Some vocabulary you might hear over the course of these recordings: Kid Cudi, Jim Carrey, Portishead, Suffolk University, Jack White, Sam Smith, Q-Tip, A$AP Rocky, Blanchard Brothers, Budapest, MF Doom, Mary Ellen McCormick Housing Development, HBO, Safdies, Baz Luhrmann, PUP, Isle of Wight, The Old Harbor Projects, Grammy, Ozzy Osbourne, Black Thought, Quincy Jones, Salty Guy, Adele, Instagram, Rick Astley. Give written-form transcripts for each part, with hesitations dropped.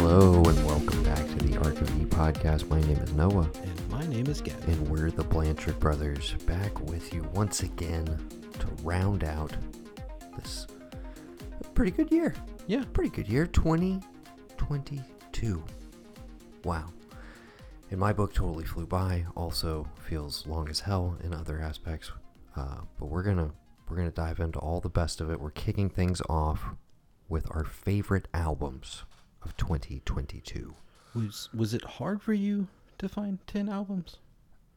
Hello and welcome back to the Arc of E podcast. My name is Noah. And my name is Gavin. And we're the Blanchard Brothers, back with you once again to round out this pretty good year. Yeah. Pretty good year. 2022. Wow. In my book, totally flew by. Also feels long as hell in other aspects. But we're gonna dive into all the best of it. We're kicking things off with our favorite albums of 2022. Was it hard for you to find 10 albums?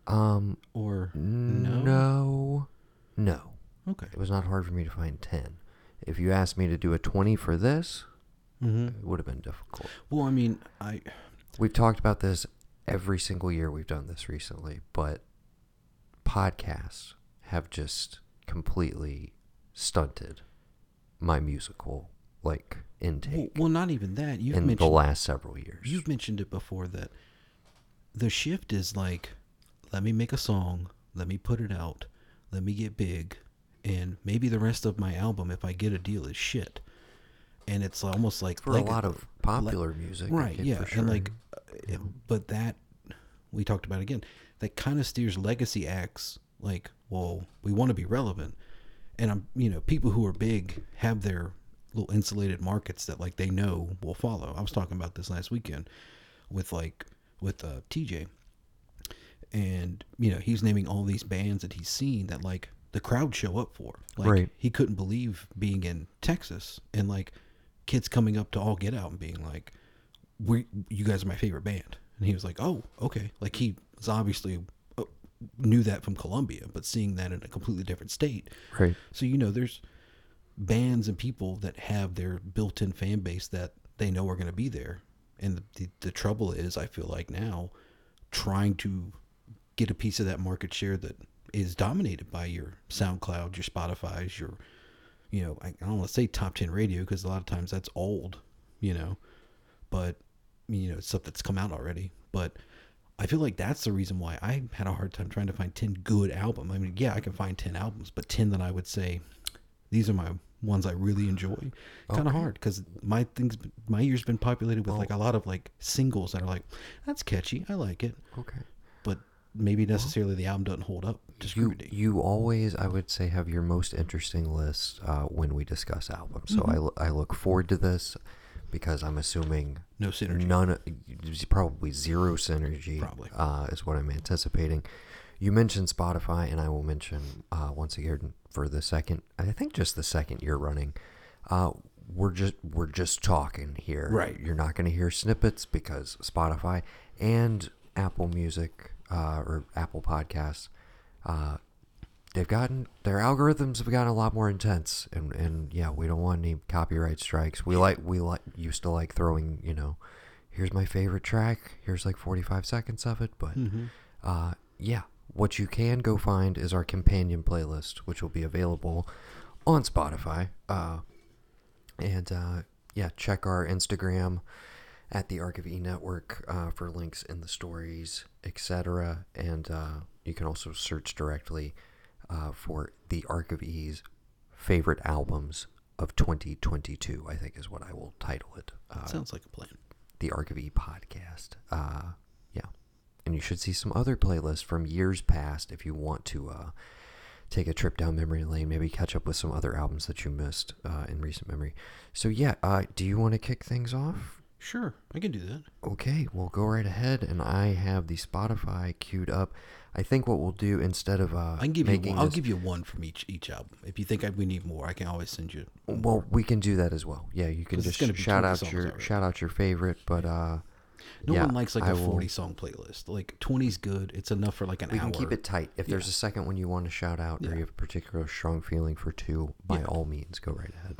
Or no? No. Okay. It was not hard for me to find 10. If you asked me to do a 20 for this, it would have been difficult. Well, I mean, we've talked about this every single year we've done this recently, but podcasts have just completely stunted my musical intake. Well, not even that. You've mentioned the last several years. You've mentioned it before that the shift is let me make a song, let me put it out, let me get big, and maybe the rest of my album, if I get a deal, is shit. And it's almost like for a lot of popular music, right? Yeah, for sure. And but that we talked about again. That kind of steers legacy acts well, we want to be relevant, and people who are big have their little insulated markets that they know will follow. I was talking about this last weekend with TJ, and he's naming all these bands that he's seen that the crowd show up for. Right. He couldn't believe being in Texas and kids coming up to All Get Out and being you guys are my favorite band. And he was oh, okay. He was obviously knew that from Columbia, but seeing that in a completely different state. Right. So, there's bands and people that have their built-in fan base that they know are going to be there. And the trouble is, I feel now, trying to get a piece of that market share that is dominated by your SoundCloud, your Spotify's, your, I don't want to say top 10 radio, because a lot of times that's old, but it's stuff that's come out already. But I feel that's the reason why I had a hard time trying to find 10 good albums. I mean, yeah, I can find 10 albums, but 10 that I would say, these are my ones I really enjoy. Okay. Kind of hard, because my ear's been populated with a lot of singles that are that's catchy, I like it. Okay. But maybe necessarily the album doesn't hold up to scrutiny. You always, I would say, have your most interesting list when we discuss albums. So I look forward to this, because I'm assuming no synergy. Probably zero synergy. Probably. Is what I'm anticipating. You mentioned Spotify, and I will mention once again for the second, I think just the second year running, we're just talking here. Right. You're not going to hear snippets because Spotify and Apple Music or Apple Podcasts, their algorithms have gotten a lot more intense, and yeah, we don't want any copyright strikes. We used to throwing, here's my favorite track, here's 45 seconds of it, but yeah, what you can go find is our companion playlist, which will be available on Spotify. Check our Instagram at the Arc of E Network for links in the stories, etc. And you can also search directly for the Arc of E's favorite albums of 2022, I think is what I will title it. Sounds like a plan. The Arc of E podcast. And you should see some other playlists from years past if you want to take a trip down memory lane, maybe catch up with some other albums that you missed in recent memory. So yeah, do you want to kick things off? Sure, I can do that. Okay, we'll go right ahead, and I have the Spotify queued up. I think what we'll do instead of I'll give you one from each album. If you think we need more, I can always send you more. Well, we can do that as well. Yeah, you can just shout out your favorite, but one likes a 40-song playlist. 20's good. It's enough for an hour. We can keep it tight. If there's a second one you want to shout out, or you have a particular strong feeling for two, by all means, go right ahead.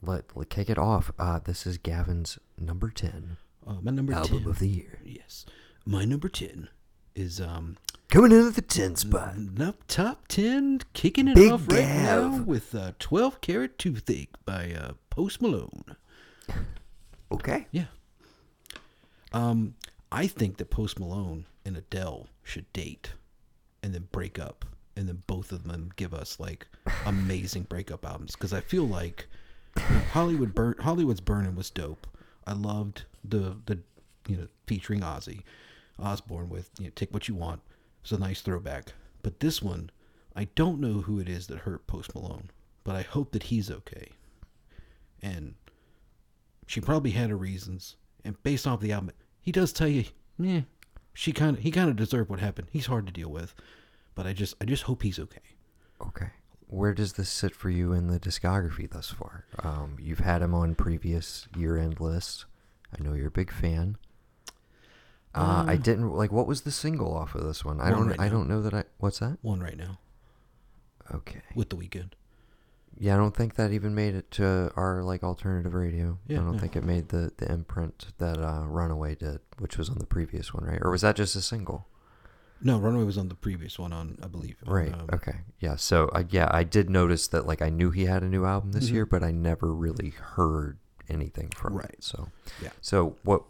Let's kick it off. This is Gavin's number 10. My number 10 album of the year. Yes, my number 10 is coming in at the 10 spot. Top 10, kicking it Big off right Gav. Now with 12 Karat Toothache by Post Malone. Okay. Yeah. I think that Post Malone and Adele should date and then break up, and then both of them give us amazing breakup albums. Because I feel Hollywood's Burnin' was dope. I loved the featuring Ozzy Osbourne with Take What You Want. It's a nice throwback. But this one, I don't know who it is that hurt Post Malone, but I hope that he's okay. And she probably had her reasons. And based off the album, he does tell you, he kind of deserved what happened. He's hard to deal with, but I just hope he's okay. Okay. Where does this sit for you in the discography thus far? You've had him on previous year-end lists. I know you're a big fan. I didn't like. What was the single off of this one? I don't know. What's that? One Right Now. Okay. With The Weeknd. Yeah, I don't think that even made it to our alternative radio. Yeah, I don't think it made the imprint that Runaway did, which was on the previous one, right? Or was that just a single? No, Runaway was on the previous one, I believe. Right. Okay. Yeah. So I did notice that. I knew he had a new album this year, but I never really heard anything from it. So yeah. So what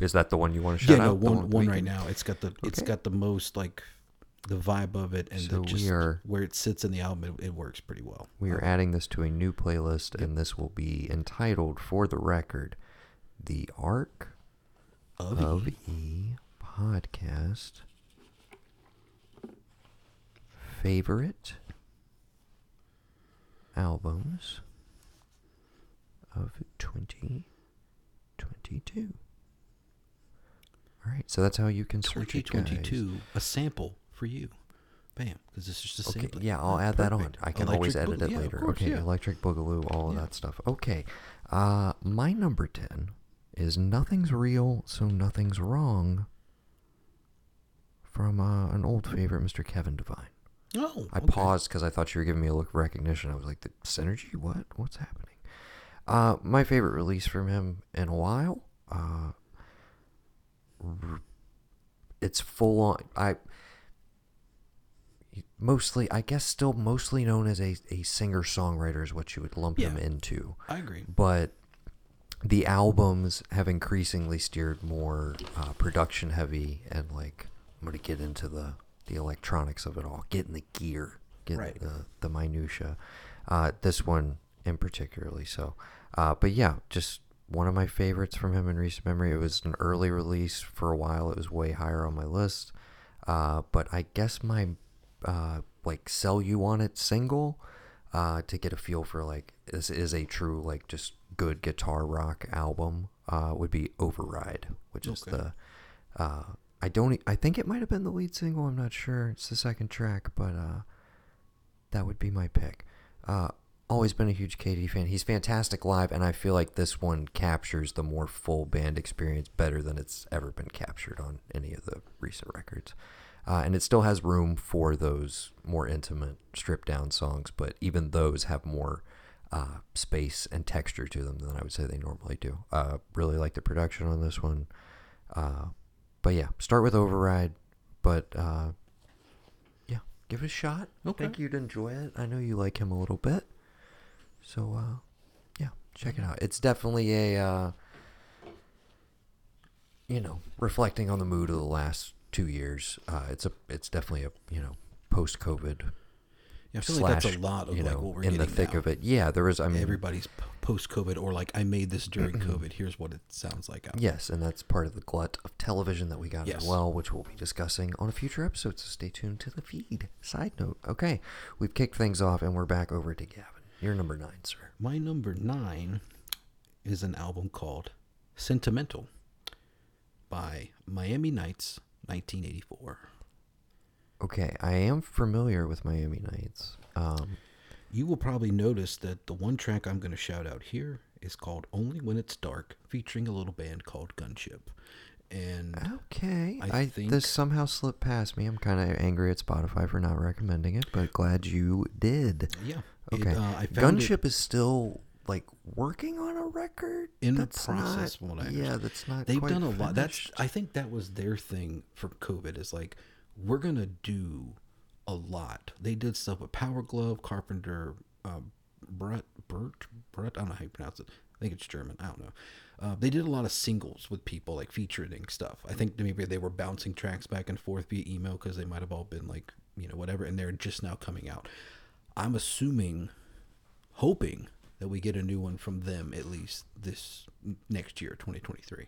is that, the one you want to shout out? One Right Now. It's got the it's got the most the vibe of it, and so where it sits in the album, it works pretty well. We are adding this to a new playlist, and this will be entitled, for the record, The Arc of E Podcast. Favorite albums of 2022. All right, so that's how you can search it, guys. 2022, a sample for you. Bam, because this is just a sample. Yeah, I'll add that on. I can always edit it later. Course, okay, yeah. Electric Boogaloo, all of that stuff. Okay, my number 10 is Nothing's Real, So Nothing's Wrong, from an old favorite, Mr. Kevin Devine. Oh, I paused because I thought you were giving me a look of recognition. I was like, the synergy? What's happening? My favorite release from him in a while. It's full on. I guess still mostly known as a singer-songwriter is what you would lump him into. I agree. But the albums have increasingly steered more production heavy, and I'm going to get into the electronics of it all, get in the gear, get the minutia. This one in particularly. So, but yeah, just one of my favorites from him in recent memory. It was an early release for a while. It was way higher on my list. But I guess my Sell You On It single, to get a feel for this is a true just good guitar rock album, would be Override, which is I think it might have been the lead single. I'm not sure. It's the second track, but that would be my pick. Always been a huge KD fan. He's fantastic live, and I feel like this one captures the more full band experience better than it's ever been captured on any of the recent records. And it still has room for those more intimate, stripped-down songs, but even those have more space and texture to them than I would say they normally do. Really like the production on this one. But yeah, start with Override, but give it a shot. Okay. I think you'd enjoy it. I know you like him a little bit. So, check it out. It's definitely a, reflecting on the mood of the last 2 years. It's definitely a, post-COVID. Yeah, I feel that's a lot of what we're in the thick of it. Yeah, there is. I mean, everybody's post-COVID, or I made this during COVID. Here's what it sounds like. Yes, and that's part of the glut of television that we got as well, which we'll be discussing on a future episode. So stay tuned to the feed. Side note. Okay, we've kicked things off, and we're back over to Gavin. Your number 9, sir. My number 9 is an album called Sentimental by Miami Nights 1984. Okay, I am familiar with Miami Nights. You will probably notice that the one track I'm going to shout out here is called Only When It's Dark, featuring a little band called Gunship. And I think this somehow slipped past me. I'm kind of angry at Spotify for not recommending it, but glad you did. Yeah. Okay. Gunship is still working on a record in the process. That's not. They've done a lot. I think that was their thing for COVID. Is we're going to do a lot. They did stuff with Power Glove, Carpenter, Brett, I don't know how you pronounce it. I think it's German. I don't know. They did a lot of singles with people, featuring stuff. I think maybe they were bouncing tracks back and forth via email because they might have all been whatever, and they're just now coming out. I'm hoping that we get a new one from them at least this next year, 2023.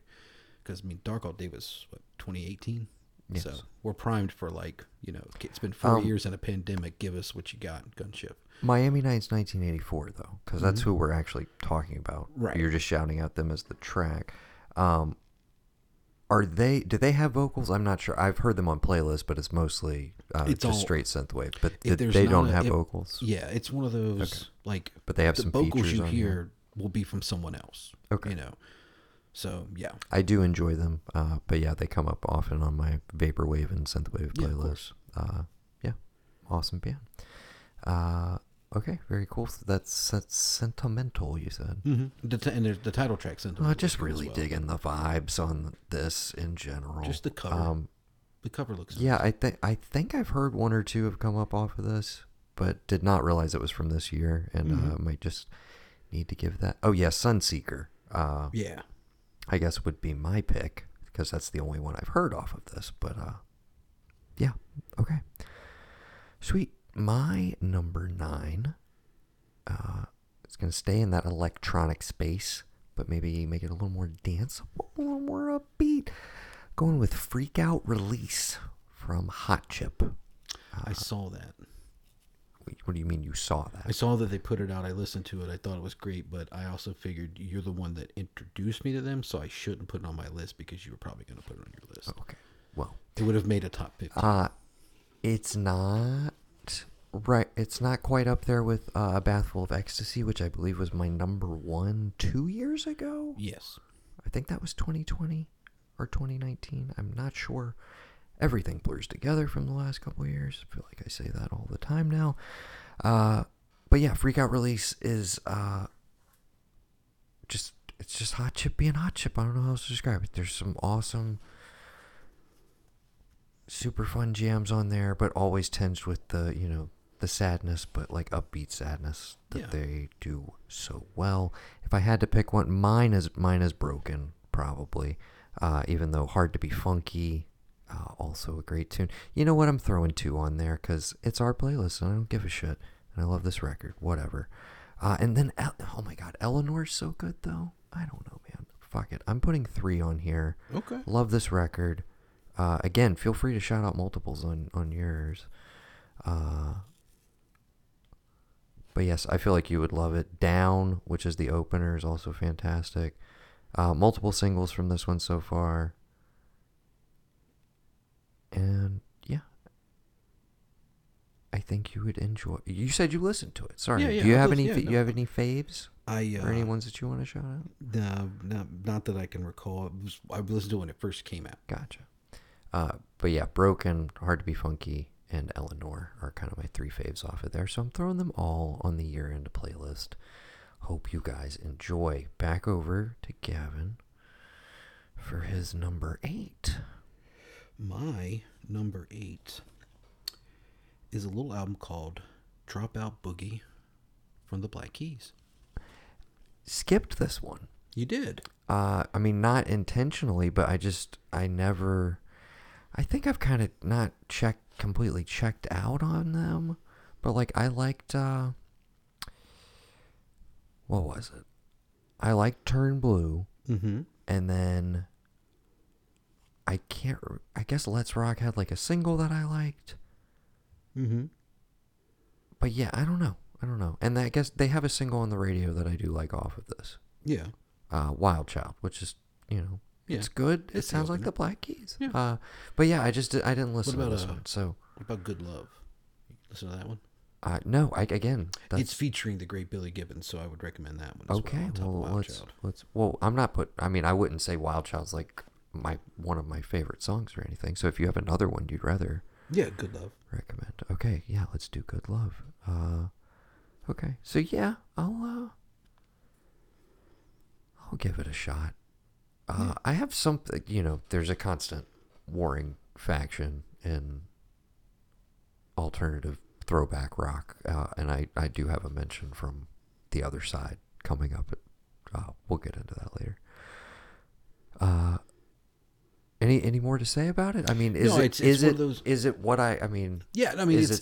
Because, I mean, Dark All Day was, what, 2018? Yes. So we're primed for, like, you know, it's been 4 years in a pandemic. Give us what you got, Gunship. Miami Nights 1984, though, because that's who we're actually talking about. Right. You're just shouting out them as the track. Do they have vocals? I'm not sure. I've heard them on playlists, but it's mostly straight synthwave. But they don't have vocals. Yeah, it's one of those like. But they have the some vocals you hear will be from someone else. Okay, you know. So yeah, I do enjoy them. But yeah, they come up often on my vaporwave and synthwave playlists. Yeah, awesome band. Okay, very cool. So that's sentimental, you said. Mm-hmm. And the title track, sentimental. Just really digging the vibes on this in general. Just the cover. The cover looks. Yeah, nice. I think I've heard one or two have come up off of this, but did not realize it was from this year, and might just need to give that. Oh yeah, Sunseeker. Yeah, I guess would be my pick because that's the only one I've heard off of this. But yeah, okay, sweet. My number 9, it's going to stay in that electronic space, but maybe make it a little more danceable, a little more upbeat. Going with Freak Out Release from Hot Chip. I saw that. What do you mean you saw that? I saw that they put it out. I listened to it. I thought it was great, but I also figured you're the one that introduced me to them, so I shouldn't put it on my list because you were probably going to put it on your list. Okay. Well, it would have made a top 15. It's not... Right, it's not quite up there with A Bath Full of Ecstasy, which I believe was my number 1 2 years ago. Yes. I think that was 2020 or 2019. I'm not sure. Everything blurs together from the last couple of years. I feel like I say that all the time now. But yeah, Freak Out Release is just Hot Chip being Hot Chip. I don't know how else to describe it. There's some awesome... super fun jams on there, but always tinged with the, you know, the sadness, but like upbeat sadness that they do so well. If I had to pick one, mine is Broken, probably. Even though Hard to Be Funky, also a great tune. You know what? I'm throwing 2 on there because it's our playlist and I don't give a shit. And I love this record, whatever. And then, oh my God, Eleanor's so good though. I don't know, man. Fuck it. I'm putting 3 on here. Okay. Love this record. Again, feel free to shout out multiples on yours. But yes, I feel like you would love it. Down, which is the opener, is also fantastic. Multiple singles from this one so far. And yeah, I think you would enjoy. You said you listened to it. Sorry. Yeah, do you have any? Yeah, you have any faves? Or any ones that you want to shout out? No, not that I can recall. I listened to it when it first came out. Gotcha. But yeah, Broken, Hard to Be Funky, and Eleanor are kind of my 3 faves off of there. So I'm throwing them all on the year-end playlist. Hope you guys enjoy. Back over to Gavin for his number 8. My number 8 is a little album called Dropout Boogie from the Black Keys. Skipped this one. You did. I mean, not intentionally, but I think I've kind of not completely checked out on them, but like I liked, what was it? I liked Turn Blue, and then I guess Let's Rock had like a single that I liked. But yeah, I don't know. And I guess they have a single on the radio that I do like off of this. Yeah. Wild Child, which is, you know. Yeah. It's good. It sounds like the Black Keys. Yeah. But yeah, I didn't listen to this one. So what about Good Love? Listen to that one? No. It's featuring the great Billy Gibbons, so I would recommend that one. Okay. I wouldn't say Wild Child's like one of my favorite songs or anything. So if you have another one you'd rather Good Love recommend. Okay. Yeah. Let's do Good Love. Okay. So yeah, I'll give it a shot. I have something, you know, there's a constant warring faction in alternative throwback rock, and I do have a mention from the other side coming up. We'll get into that later. Any more to say about it? I mean, does it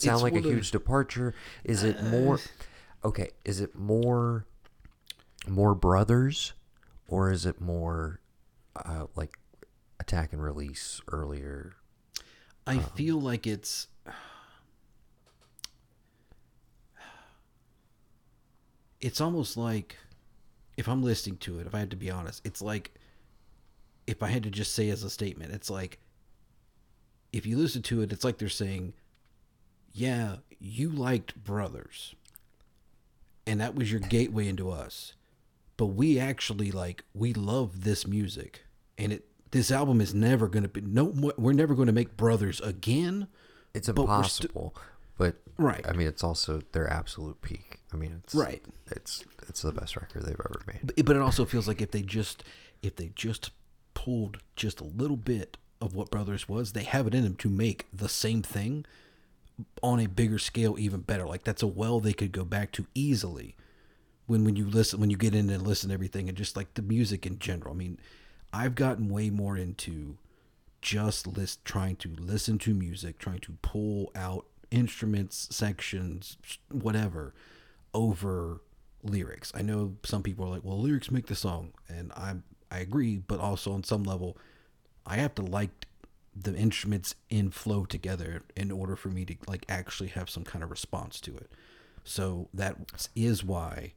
sound like a huge departure? Is it more? more Brothers, or is it more like Attack and Release earlier? I feel like it's... It's almost like, if I'm listening to it, if I had to be honest, it's like, if I had to just say as a statement, it's like, if you listen to it, it's like they're saying, yeah, you liked Brothers, and that was your gateway into us, but we actually, like, we love this music, and this album is never going to be, we're never going to make Brothers again. It's impossible. But right. I mean, it's also their absolute peak. I mean, it's right. It's the best record they've ever made. But it also feels like if they just pulled just a little bit of what Brothers was, they have it in them to make the same thing on a bigger scale, even better. Like that's a well they could go back to easily. When you listen, when you get in and listen to everything, and just like the music in general. I mean, I've gotten way more into just trying to listen to music, trying to pull out instruments, sections, whatever, over lyrics. I know some people are like, well, lyrics make the song, and I agree, but also on some level I have to like the instruments in flow together in order for me to like actually have some kind of response to it. So that is why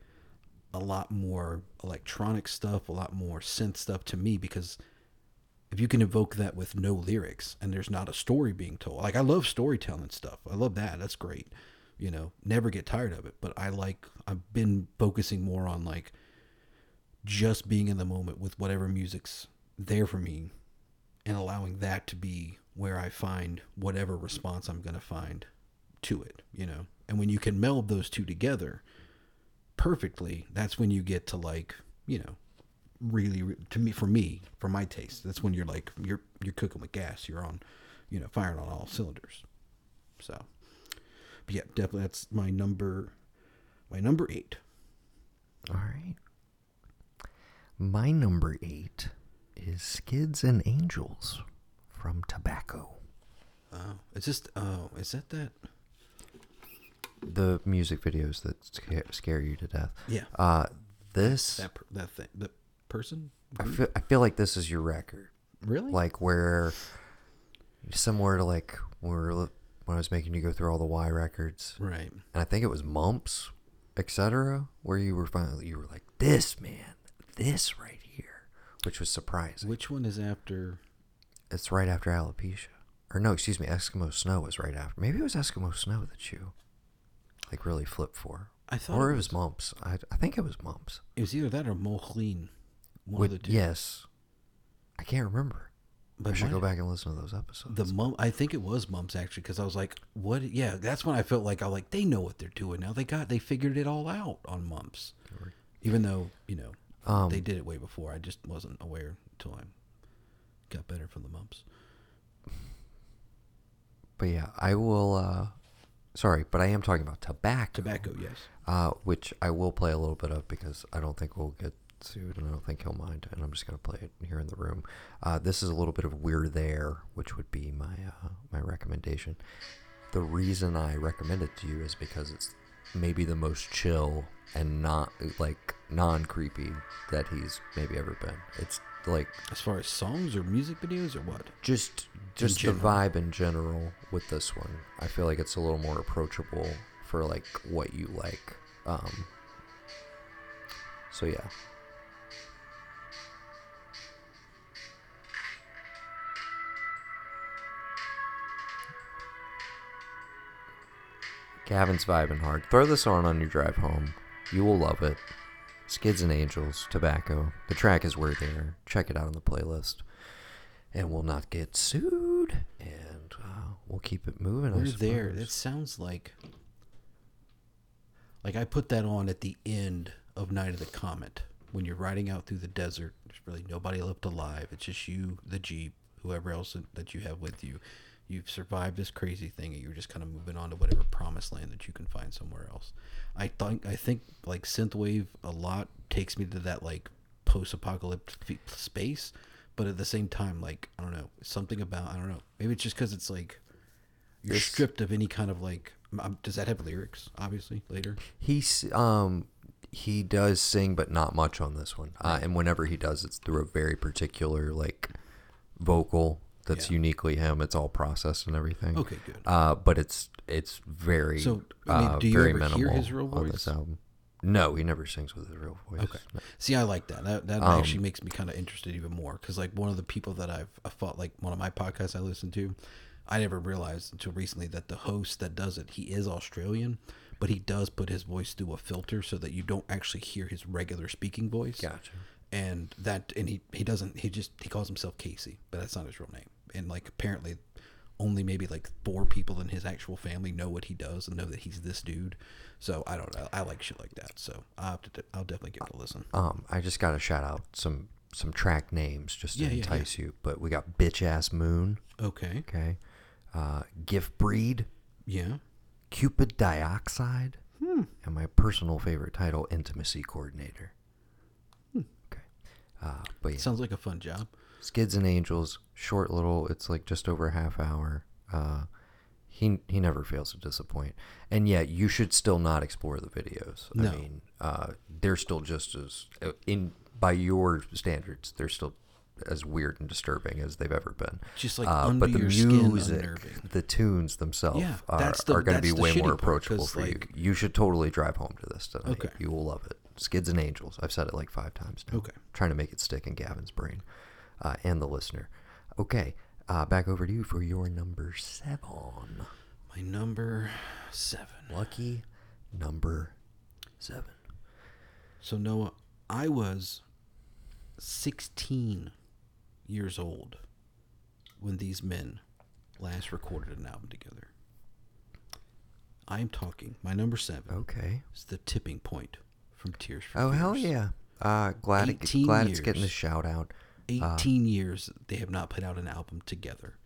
a lot more electronic stuff, a lot more synth stuff to me, because if you can evoke that with no lyrics and there's not a story being told, like I love storytelling stuff. I love that. That's great. You know, never get tired of it. But I've been focusing more on like just being in the moment with whatever music's there for me and allowing that to be where I find whatever response I'm going to find to it, you know? And when you can meld those two together perfectly, that's when you get to like, you know, really, to me, for my taste, that's when you're like you're cooking with gas, you're on, you know, firing on all cylinders. So, but yeah, definitely that's my number 8. All right, my number 8 is Skids and Angels from Tobacco. Is that the music videos that scare you to death? Yeah. Person? I feel like this is your record. Really? Like where somewhere to like when I was making you go through all the Y records. Right. And I think it was Mumps, etc., where you were like, this man, this right here, which was surprising. Which one is after? It's right after Alopecia. Or no, excuse me, Eskimo Snow was right after. Maybe it was Eskimo Snow that you like really flipped for. I thought or it was Mumps. I think it was Mumps. It was either that or Mohlin. One of the two. Yes. I can't remember. But I should go back and listen to those episodes. I think it was Mumps, actually, because I was like, what? Yeah, that's when I felt like, they know what they're doing now. They figured it all out on Mumps. Right. Even though, you know, they did it way before. I just wasn't aware until I got better from the Mumps. But yeah, I will... Sorry, but I am talking about Tobacco. Tobacco, yes. Which I will play a little bit of because I don't think we'll get sued and I don't think he'll mind. And I'm just going to play it here in the room. This is a little bit of We're There, which would be my recommendation. The reason I recommend it to you is because it's maybe the most chill and not like non-creepy that he's maybe ever been. It's like... As far as songs or music videos or what? Just the vibe in general with this one. I feel like it's a little more approachable for, like, what you like. So, yeah. Gavin's vibing hard. Throw this on your drive home. You will love it. Skids and Angels, Tobacco. The track is We're There. Check it out on the playlist. And we'll not get sued, and we'll keep it moving. We're There. That sounds like I put that on at the end of Night of the Comet when you're riding out through the desert. There's really nobody left alive. It's just you, the Jeep, whoever else that you have with you. You've survived this crazy thing, and you're just kind of moving on to whatever promised land that you can find somewhere else. I think like synthwave a lot takes me to that like post-apocalyptic space. But at the same time, like, I don't know, something about, I don't know, maybe it's just because it's like, you're stripped of any kind of like, does that have lyrics, obviously, later? He's, He does sing, but not much on this one. And whenever he does, it's through a very particular, like, vocal that's uniquely him. It's all processed and everything. Okay, good. But it's very minimal. So, I mean, do you ever hear his real voice on this album? No, he never sings with his real voice. Okay. No. See, I like that. That actually makes me kind of interested even more. Because, like, one of the people that I thought, like, one of my podcasts I listened to, I never realized until recently that the host that does it, he is Australian. But he does put his voice through a filter so that you don't actually hear his regular speaking voice. Gotcha. And that, and he doesn't, he calls himself Casey, but that's not his real name. And like, apparently only maybe like 4 people in his actual family know what he does and know that he's this dude. So I don't know. I like shit like that. So I'll definitely give it a listen. I just got to shout out some track names just to entice you, but we got Bitch Ass Moon. Okay. Okay. Gift Breed. Yeah. Cupid Dioxide, and my personal favorite title, Intimacy Coordinator. Okay. But yeah. Sounds like a fun job. Skids and Angels, short little, it's like just over a half hour. He never fails to disappoint. And yet, you should still not explore the videos. No. I mean, they're still just as, by your standards, they're still as weird and disturbing as they've ever been. Just like under but the your music, skin the tunes themselves are going to be way more approachable for like, you. You should totally drive home to this tonight. Okay. You will love it. Skids and Angels. I've said it like 5 times now. Okay. Trying to make it stick in Gavin's brain and the listener. Okay. Back over to you for your number 7. My number 7. Lucky number 7. So Noah, I was 16 years old when these men last recorded an album together. I'm talking, my number 7. Okay. It's The Tipping Point from Tears for Fears. Oh, hell yeah. Glad it's getting a shout out. 18 years they have not put out an album together.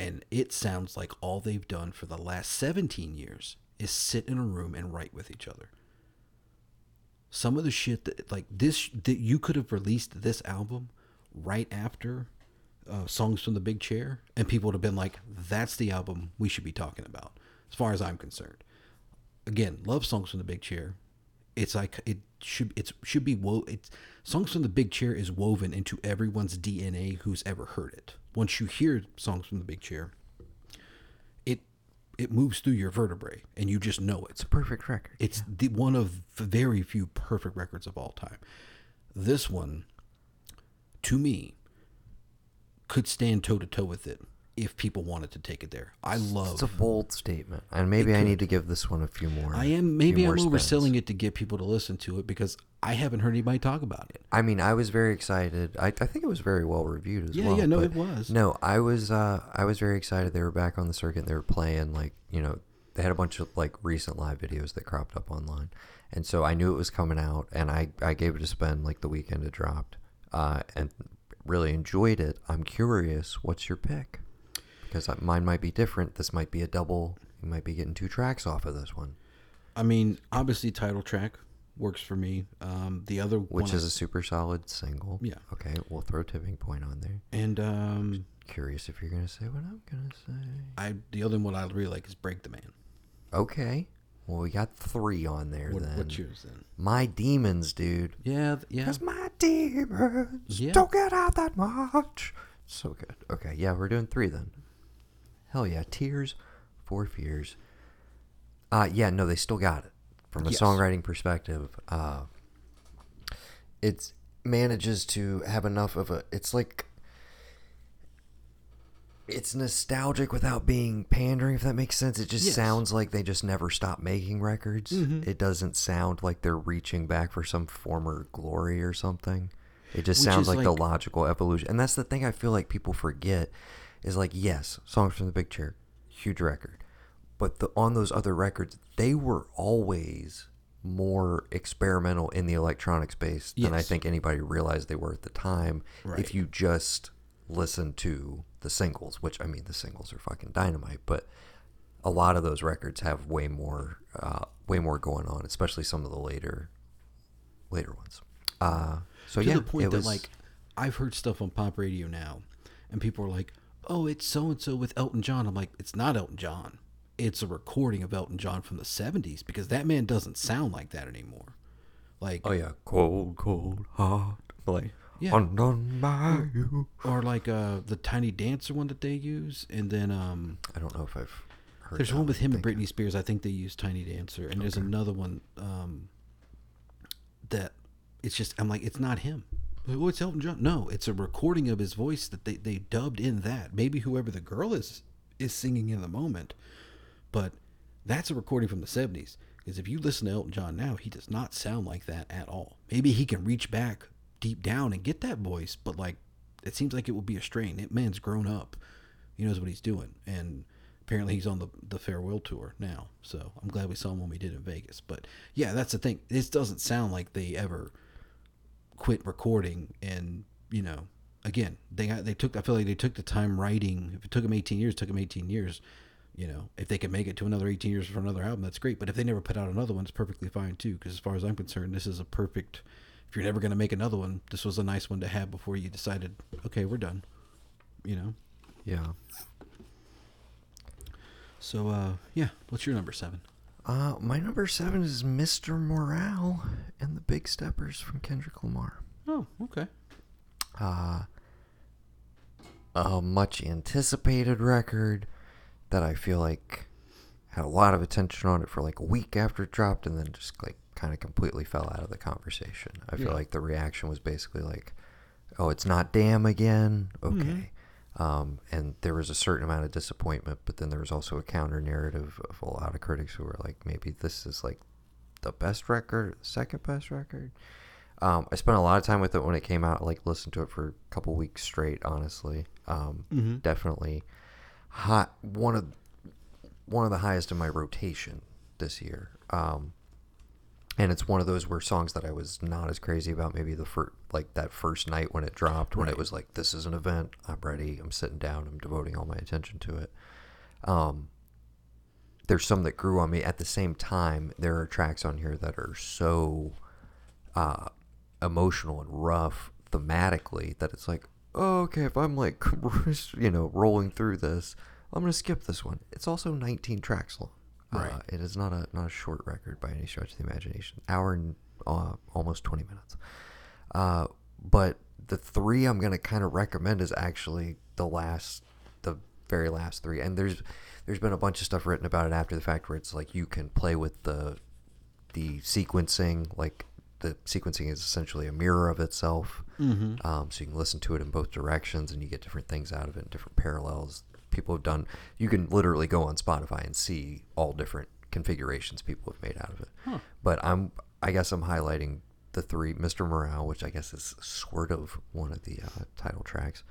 And it sounds like all they've done for the last 17 years is sit in a room and write with each other. Some of the shit that, like, this, that you could have released this album right after Songs from the Big Chair, and people would have been like, that's the album we should be talking about, as far as I'm concerned. Again, love Songs from the Big Chair. It's like, it should be, Songs from the Big Chair is woven into everyone's DNA who's ever heard it. Once you hear Songs from the Big Chair, it moves through your vertebrae, and you just know it. It's a perfect record. It's the one of the very few perfect records of all time. This one, to me, could stand toe-to-toe with it if people wanted to take it there. I love... It's a bold statement, and maybe I need to give this one a few more... I'm overselling it to get people to listen to it, because I haven't heard anybody talk about it. I mean, I was very excited. I think it was very well reviewed as well. Yeah, no, it was. No, I was very excited. They were back on the circuit. They were playing, like, you know, they had a bunch of, like, recent live videos that cropped up online. And so I knew it was coming out, and I gave it a spin, like, the weekend it dropped, and really enjoyed it. I'm curious, what's your pick? Because mine might be different. This might be a double. You might be getting 2 tracks off of this one. I mean, obviously, title track works for me. The other one, which is a super solid single. Yeah. Okay, we'll throw Tipping Point on there. And just curious if you're gonna say what I'm gonna say. The other one I really like is Break the Man. Okay. Well, we got 3 on there. What, then. What's yours then? My Demons, dude. Yeah. Cause my demons don't get out that much. So good. Okay, yeah, we're doing 3 then. Hell yeah, Tears for Fears. Yeah, no, they still got it. From a songwriting perspective, it manages to have enough of a... It's like... It's nostalgic without being pandering, if that makes sense. It just sounds like they just never stopped making records. Mm-hmm. It doesn't sound like they're reaching back for some former glory or something. It just sounds like the logical evolution. And that's the thing I feel like people forget is, like, yes, Songs from the Big Chair, huge record. But on those other records, they were always more experimental in the electronic space than I think anybody realized they were at the time. Right. If you just listen to the singles, which, I mean, the singles are fucking dynamite, but a lot of those records have way more going on, especially some of the later ones. So to the point that, like, I've heard stuff on pop radio now, and people are like, "Oh, it's so and so with Elton John." I'm like, "It's not Elton John. It's a recording of Elton John from the 70s, because that man doesn't sound like that anymore." Like, oh yeah, cold, cold heart. Like, yeah, undone by you. Or like the Tiny Dancer one that they use, and then I don't know if I've heard. There's one with him and Britney Spears. I think they use Tiny Dancer, and there's another one that it's just I'm like it's not him. Like, well, it's Elton John. No, it's a recording of his voice that they dubbed in that. Maybe whoever the girl is singing in the moment, but that's a recording from the 70s. Because if you listen to Elton John now, he does not sound like that at all. Maybe he can reach back deep down and get that voice, but like it seems like it would be a strain. That man's grown up. He knows what he's doing. And apparently he's on the farewell tour now. So I'm glad we saw him when we did in Vegas. But yeah, that's the thing. This doesn't sound like they ever quit recording. And, you know, again, I feel like they took the time writing. If it took them 18 years, You know, if they can make it to another 18 years for another album, that's great. But if they never put out another one, it's perfectly fine too. Because as far as I'm concerned, this is a perfect. If you're never going to make another one, this was a nice one to have before you decided, okay, we're done. You know? Yeah. So, yeah. What's your number 7? My number 7 is Mr. Morale and the Big Steppers from Kendrick Lamar. Oh, okay. A much anticipated record that I feel like had a lot of attention on it for like a week after it dropped, and then just like kind of completely fell out of the conversation. I feel like the reaction was basically like, oh, it's not Damn again. Okay. Mm-hmm. And there was a certain amount of disappointment, but then there was also a counter narrative of a lot of critics who were like, maybe this is like the best record, the second best record. I spent a lot of time with it when it came out, like listened to it for a couple weeks straight, honestly. Definitely hot. One of the highest in my rotation this year. And it's one of those where songs that I was not as crazy about maybe that first night when it dropped, when it was like, this is an event, I'm ready, I'm sitting down, I'm devoting all my attention to it. There's some that grew on me. At the same time, there are tracks on here that are so emotional and rough thematically that it's like, oh, okay, if I'm like, you know, rolling through this, I'm going to skip this one. It's also 19 tracks long. Right. It is not a short record by any stretch of the imagination. Hour and almost 20 minutes. But the 3 I'm going to kind of recommend is actually the very last 3. And there's been a bunch of stuff written about it after the fact where it's like you can play with the sequencing. Like the sequencing is essentially a mirror of itself. Mm-hmm. So you can listen to it in both directions and you get different things out of it, different parallels. People have done. You can literally go on Spotify and see all different configurations people have made out of it. Huh. But I guess I'm highlighting the 3, Mr. Morale, which I guess is sort of one of the title tracks,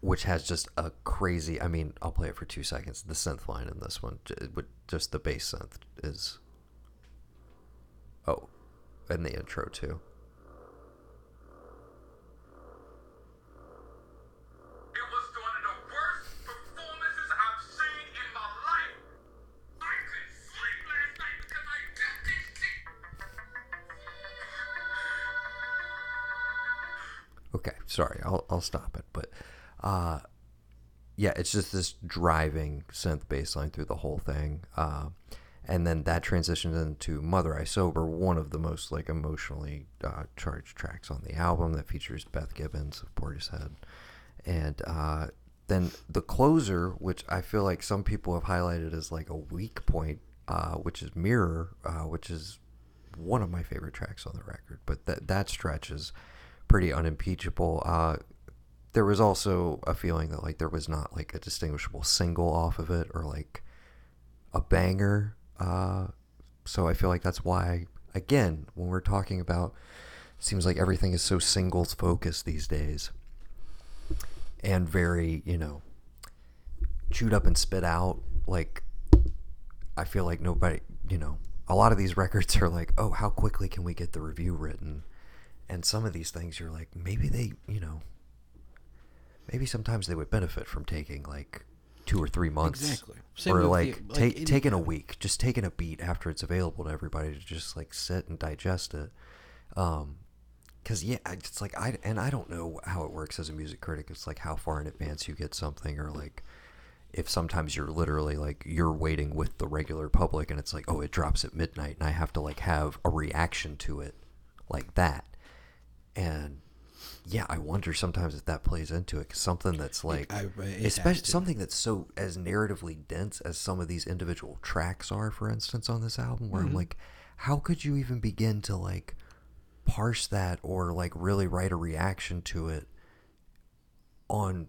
which has just a crazy. I mean, I'll play it for 2 seconds. The synth line in this one, just the bass synth is. Oh, and the intro too. Okay, sorry, I'll stop it, but yeah, it's just this driving synth bass line through the whole thing, and then that transitions into Mother I Sober, one of the most like emotionally charged tracks on the album that features Beth Gibbons of Portishead, and then the closer, which I feel like some people have highlighted as like a weak point, which is Mirror, which is one of my favorite tracks on the record, but that stretch is pretty unimpeachable. There was also a feeling that like there was not like a distinguishable single off of it or like a banger, so I feel like that's why, again, when we're talking about, it seems like everything is so singles focused these days and very, you know, chewed up and spit out. Like I feel like nobody, you know, a lot of these records are like, oh, how quickly can we get the review written? And some of these things you're like, maybe they, you know, maybe sometimes they would benefit from taking like 2 or 3 months. Exactly. Same or like, taking a week, just taking a beat after it's available to everybody to just like sit and digest it. Cause yeah, it's like, I don't know how it works as a music critic. It's like how far in advance you get something or like if sometimes you're literally like you're waiting with the regular public and it's like, oh, it drops at midnight and I have to like have a reaction to it like that. And yeah, I wonder sometimes if that plays into it, 'cause something that's like, especially something that's so as narratively dense as some of these individual tracks are, for instance, on this album, where mm-hmm. I'm like, how could you even begin to like parse that or like really write a reaction to it on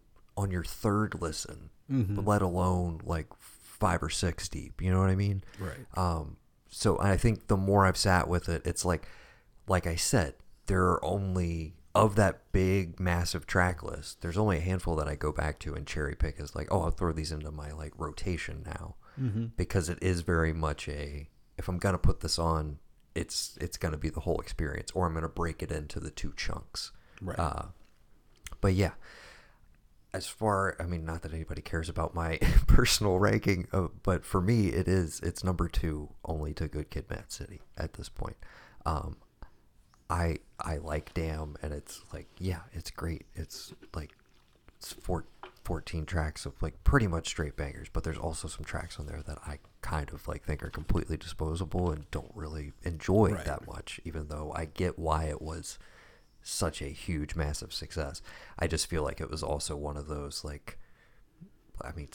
your third listen, mm-hmm. let alone like 5 or 6 deep, you know what I mean? Right. So I think the more I've sat with it, it's like I said, there are only, of that big massive track list, there's only a handful that I go back to and cherry pick as like, oh, I'll throw these into my like rotation now, mm-hmm. because it is very much a, if I'm going to put this on, it's going to be the whole experience, or I'm going to break it into the 2 chunks. Right. But yeah, as far, I mean, not that anybody cares about my personal ranking, but for me, it's number 2 only to Good Kid, Mad City at this point. I like Damn, and it's like, yeah, it's great. It's like it's 14 tracks of like pretty much straight bangers, but there's also some tracks on there that I kind of like think are completely disposable and don't really enjoy right. that much, even though I get why it was such a huge, massive success. I just feel like it was also one of those, like, I mean,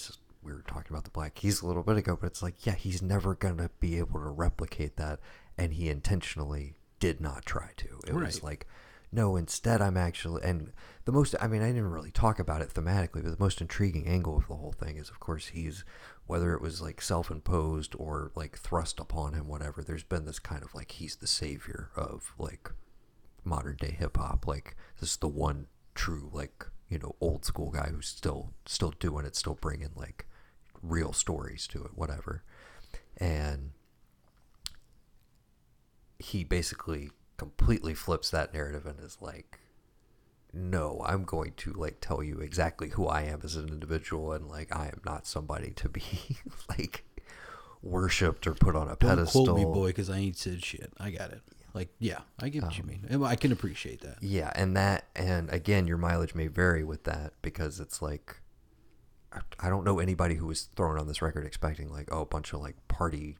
we were talking about the Black Keys a little bit ago, but it's like, yeah, he's never going to be able to replicate that, and he intentionally did not try to. It right. was like, no, instead I'm actually, and the most, I mean, I didn't really talk about it thematically, but the most intriguing angle of the whole thing is, of course, he's, whether it was like self-imposed or like thrust upon him, whatever, there's been this kind of like, he's the savior of like modern day hip hop, like this is the one true, like, you know, old school guy who's still doing it, still bringing like real stories to it, whatever. And he basically completely flips that narrative and is like, no, I'm going to like tell you exactly who I am as an individual, and like I am not somebody to be like worshipped or put on a pedestal. Don't quote me, boy, because I ain't said shit. I got it. Like, yeah, I get what you mean. I can appreciate that. Yeah, and that, and again, your mileage may vary with that, because it's like, I don't know anybody who was thrown on this record expecting like, oh, a bunch of like party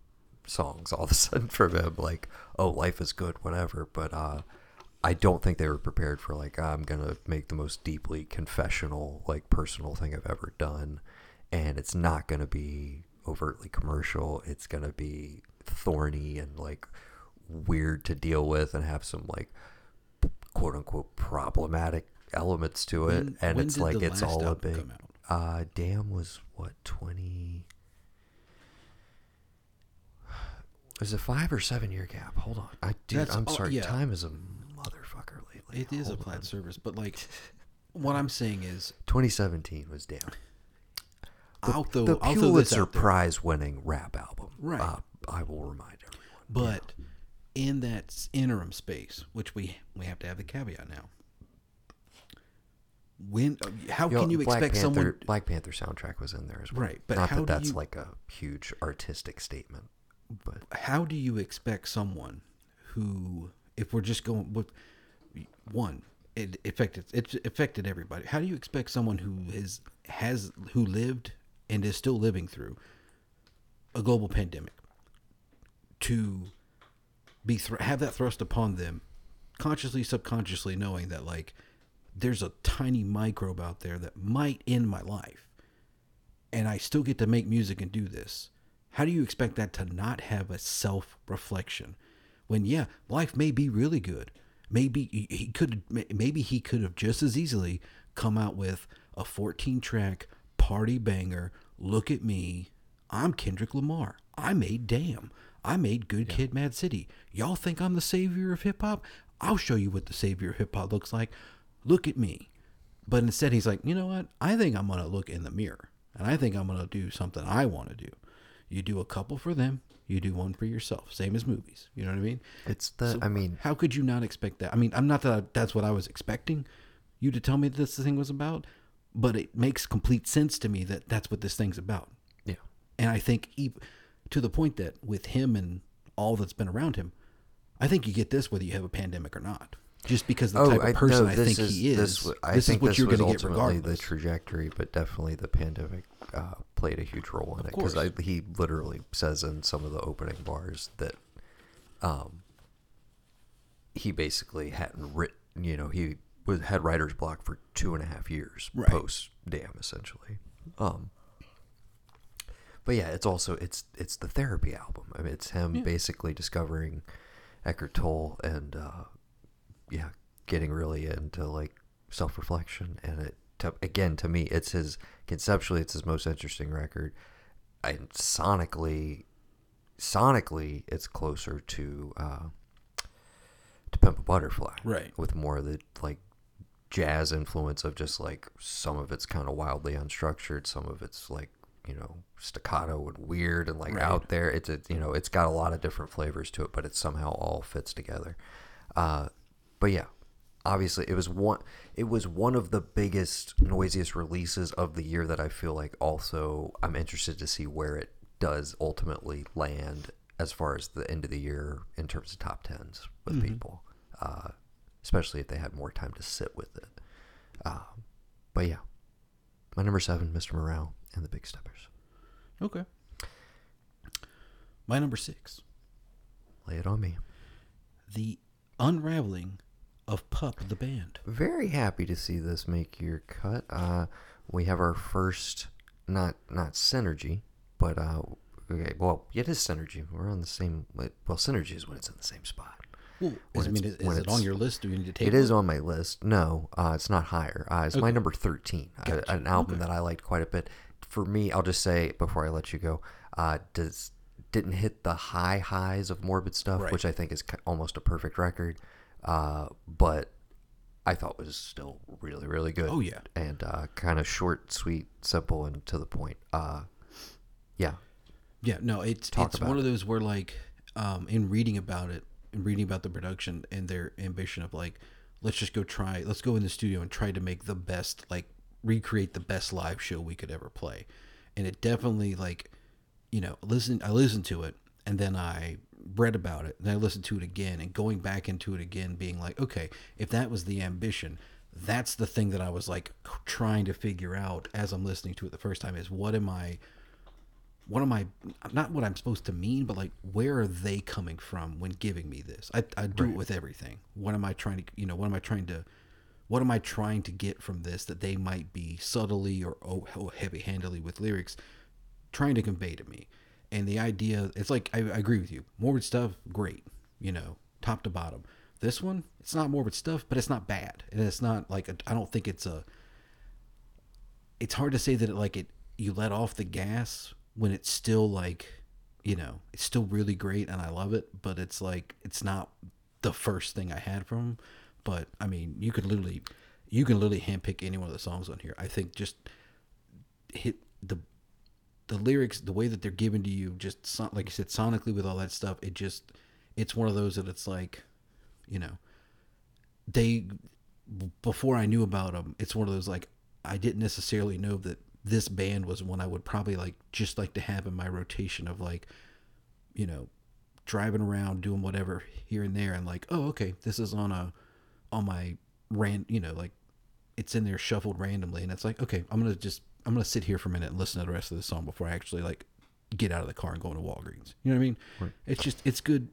songs all of a sudden from him, like, oh, life is good, whatever. But I don't think they were prepared for like, I'm gonna make the most deeply confessional, like personal thing I've ever done, and it's not gonna be overtly commercial. It's gonna be thorny and like weird to deal with and have some like quote unquote problematic elements to it. And it's like, it's all a big Damn was what, 20, was it 5 or 7 year gap? Hold on. I'm sorry. Yeah. Time is a motherfucker lately. It is a flat service, but like what I'm saying is 2017 was Damn. The Pulitzer Prize winning rap album. Right. I will remind everyone. But yeah. in that interim space, which we have to have the caveat now. When can you expect someone? Black Panther soundtrack was in there as well. Right. But not that that's like a huge artistic statement. But how do you expect someone who, if we're just going with one, it affected everybody. How do you expect someone who who lived and is still living through a global pandemic to be have that thrust upon them, consciously, subconsciously, knowing that like there's a tiny microbe out there that might end my life, and I still get to make music and do this? How do you expect that to not have a self-reflection when, yeah, life may be really good. Maybe he could have just as easily come out with a 14-track party banger. Look at me. I'm Kendrick Lamar. I made Damn. I made Good Kid, Mad City. Y'all think I'm the savior of hip-hop? I'll show you what the savior of hip-hop looks like. Look at me. But instead, he's like, you know what? I think I'm going to look in the mirror, and I think I'm going to do something I want to do. You do a couple for them. You do one for yourself. Same as movies. You know what I mean? How could you not expect that? I mean, that's what I was expecting you to tell me this thing was about, but it makes complete sense to me that that's what this thing's about. Yeah. And I think to the point that with him and all that's been around him, I think you get this whether you have a pandemic or not. Just because of the type of person I think he is. This is what you're going to get regardless. The trajectory, but definitely the pandemic played a huge role in it, because he literally says in some of the opening bars that he basically hadn't written, you know, he had writer's block for 2.5 years post Damn, essentially. But yeah, it's also it's the therapy album. I mean, it's him basically discovering Eckhart Tolle and getting really into like self-reflection. And it again, to me, it's his conceptually, it's his most interesting record. And sonically, it's closer to Pimp a Butterfly, right? With more of the like jazz influence of just like some of it's kind of wildly unstructured, some of it's like, you know, staccato and weird and like out there. It's a, you know, it's got a lot of different flavors to it, but it somehow all fits together. But yeah, obviously it was one of the biggest, noisiest releases of the year that I feel like also I'm interested to see where it does ultimately land as far as the end of the year in terms of top tens with people, especially if they had more time to sit with it. But yeah, my number 7, Mr. Morale and the Big Steppers. Okay. My number 6. Lay it on me. The unraveling of PUP the band. Very happy to see this make your cut. We have our first, not synergy, but it is synergy. We're on the same. Well, synergy is when it's in the same spot. Well, I mean, is it on your list? Or you need to take it? It is on my list. No, it's not higher. It's my number 13. Gotcha. An album that I liked quite a bit. For me, I'll just say before I let you go, didn't hit the highs of Morbid Stuff, which I think is almost a perfect record, but I thought was still really, really good. Oh yeah, and kind of short, sweet, simple, and to the point. Yeah. No, it's one of those where like in reading about it, and reading about the production and their ambition of like, let's go in the studio and try to make the best like. Recreate the best live show we could ever play. And it definitely like, you know, I listened to it and then I read about it and I listened to it again and going back into it again being like, okay, if that was the ambition, that's the thing that I was like trying to figure out as I'm listening to it the first time is what am I, not what I'm supposed to mean, but like, where are they coming from when giving me this? I do it with everything. What am I trying to get from this that they might be subtly or heavy-handedly with lyrics trying to convey to me? And the idea, it's like, I agree with you. Morbid Stuff, great, you know, top to bottom. This one, it's not morbid stuff, but it's not bad. And it's not like, I don't think it's hard to say that you let off the gas when it's still like, you know, it's still really great and I love it, but it's like, it's not the first thing I had from them. But I mean, you can literally handpick any one of the songs on here. I think just hit the lyrics, the way that they're given to you, just like you said, sonically with all that stuff. It just, it's one of those that it's like, you know, before I knew about them, it's one of those like I didn't necessarily know that this band was one I would probably like just like to have in my rotation of like, you know, driving around doing whatever here and there and like, oh okay, this is on my you know, like it's in there shuffled randomly and it's like, okay, I'm going to sit here for a minute and listen to the rest of the song before I actually like get out of the car and go into Walgreens. You know what I mean? Right. It's just, it's good.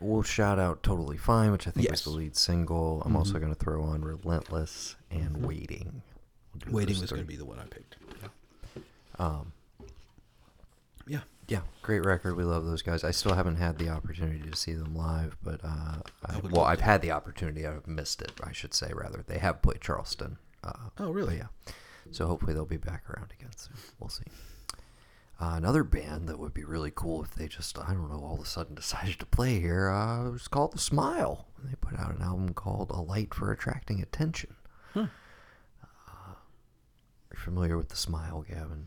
We'll shout out Totally Fine, which I think was the lead single. I'm also going to throw on Relentless and Waiting. Waiting was going to be the one I picked. Yeah. Yeah, great record. We love those guys. I still haven't had the opportunity to see them live, but I've had the opportunity. I've missed it, I should say, rather. They have played Charleston. Oh, really? Yeah. So hopefully they'll be back around again soon. We'll see. Another band that would be really cool if they just, I don't know, all of a sudden decided to play here, it was called The Smile. They put out an album called A Light for Attracting Attention. Huh. You're familiar with The Smile, Gavin?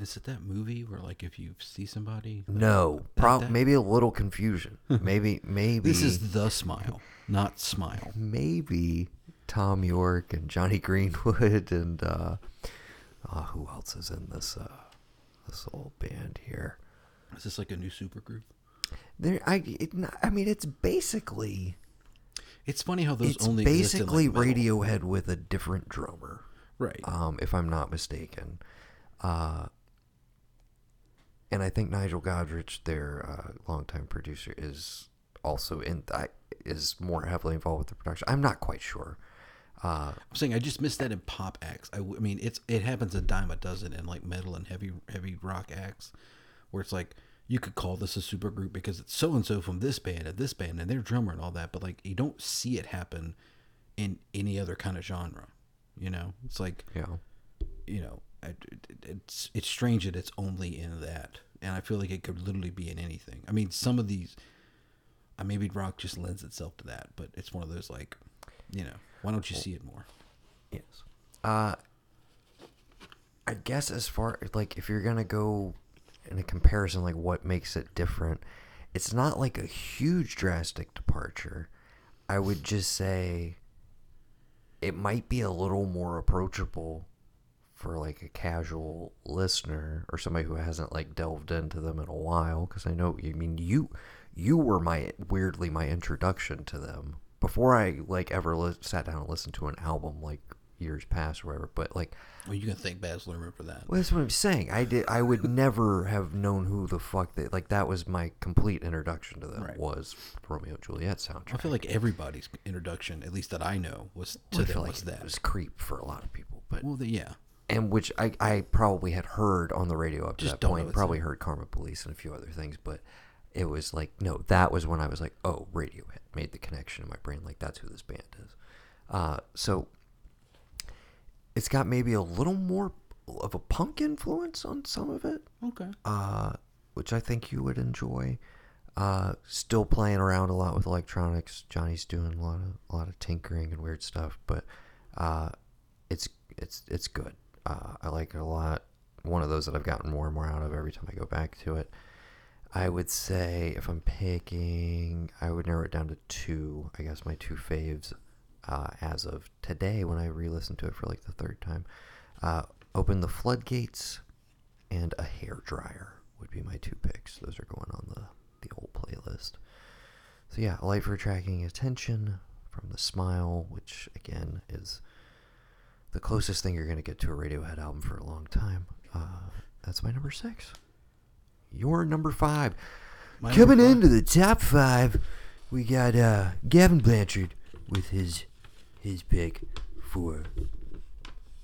Is it that movie where, like, if you see somebody? No, maybe a little confusion. Maybe this is The Smile, not Smile. Maybe Tom York and Johnny Greenwood and who else is in this old band here? Is this like a new supergroup? It's basically. It's funny how those only exist in, like, metal. Basically Radiohead with a different drummer, right? If I'm not mistaken. And I think Nigel Godrich, their longtime producer, is also in. Is more heavily involved with the production. I'm not quite sure. I'm saying I just missed that in pop acts. I mean, it happens a dime a dozen in like metal and heavy rock acts, where it's like you could call this a supergroup because it's so and so from this band and this band and their drummer and all that. But like you don't see it happen in any other kind of genre. You know, it's like it's strange that it's only in that, and I feel like it could literally be in anything. I mean, some of these. Maybe rock just lends itself to that, but it's one of those like, you know, why don't you see it more? Yes. I guess as far like if you're gonna go in a comparison, like what makes it different, it's not like a huge drastic departure. I would just say it might be a little more approachable for like a casual listener or somebody who hasn't like delved into them in a while. Because I know, I mean, you were weirdly my introduction to them before I like ever sat down and listened to an album like years past or whatever. But like, well, you can thank Baz Luhrmann for that. Well, that's what I'm saying. I would never have known who the fuck they like. That was my complete introduction to them was Romeo and Juliet soundtrack. I feel like everybody's introduction, at least that I know, was to them was that. It was Creep for a lot of people, but and which I probably had heard on the radio up to that point. Probably heard Karma Police and a few other things, but. It was like, no, that was when I was like, oh, Radiohead made the connection in my brain. Like, that's who this band is. So it's got maybe a little more of a punk influence on some of it. Okay. Which I think you would enjoy. Still playing around a lot with electronics. Johnny's doing a lot of tinkering and weird stuff, but it's good. I like it a lot. One of those that I've gotten more and more out of every time I go back to it. I would say if I'm picking, I would narrow it down to two. I guess my two faves as of today when I re-listened to it for like the third time. Open the Floodgates and A Hairdryer would be my two picks. Those are going on the old playlist. So yeah, A Light for Attracting Attention from The Smile, which again is the closest thing you're going to get to a Radiohead album for a long time. That's my number 6. Your number 5. Coming into the top 5, we got Gavin Blanchard with his pick for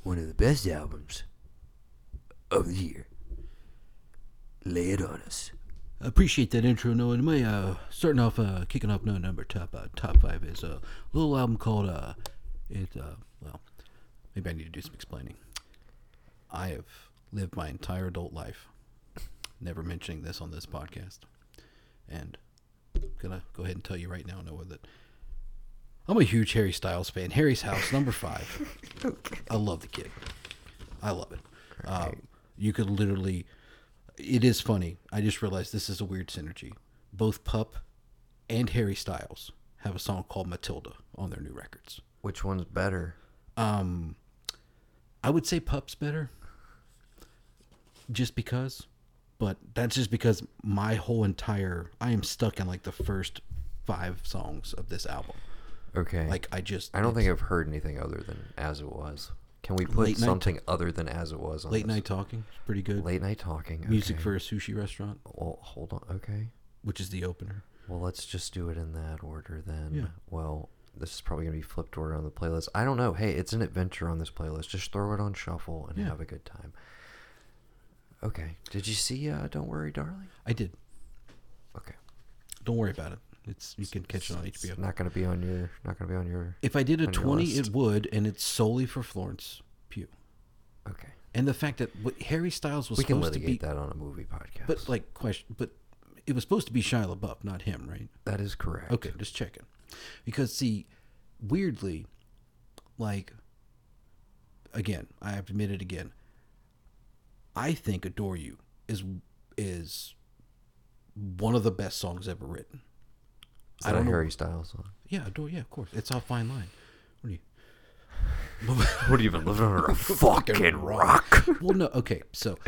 one of the best albums of the year. Lay it on us. I appreciate that intro, Noah. And my starting off, kicking off no number top 5 is a little album called maybe I need to do some explaining. I have lived my entire adult life never mentioning this on this podcast, and I'm gonna go ahead and tell you right now, Noah, that I'm a huge Harry Styles fan. Harry's House, number 5. Okay. I love the kid. I love it. Right. You could literally, it is funny. I just realized this is a weird synergy. Both PUP and Harry Styles have a song called Matilda on their new records. Which one's better? I would say PUP's better, just because. But that's just because my whole entire... I am stuck in, like, the first 5 songs of this album. Okay. Like, I just... I don't think I've heard anything other than As It Was. Can we put something other than As It Was on this? Late Night Talking is pretty good. Late Night Talking, okay. Music for a Sushi Restaurant. Well, hold on, okay. Which is the opener. Well, let's just do it in that order, then. Yeah. Well, this is probably going to be flipped order on the playlist. I don't know. Hey, it's an adventure on this playlist. Just throw it on shuffle and have a good time. Okay. Did you see Don't Worry, Darling? I did. Okay. Don't worry about it. You can catch it on HBO. It's not going to be on your... If I did a 20, it would, and it's solely for Florence Pugh. Okay. And the fact that Harry Styles was supposed to be... We can litigate that on a movie podcast. But, like, question... But it was supposed to be Shia LaBeouf, not him, right? That is correct. Okay, just checking. Because, see, weirdly, like... Again, I have to admit it again. I think Adore You is one of the best songs ever written. Is that a Harry Styles song? Yeah, Adore You, of course. It's off Fine Line. What are you even living under a fucking rock? Well, no, okay, so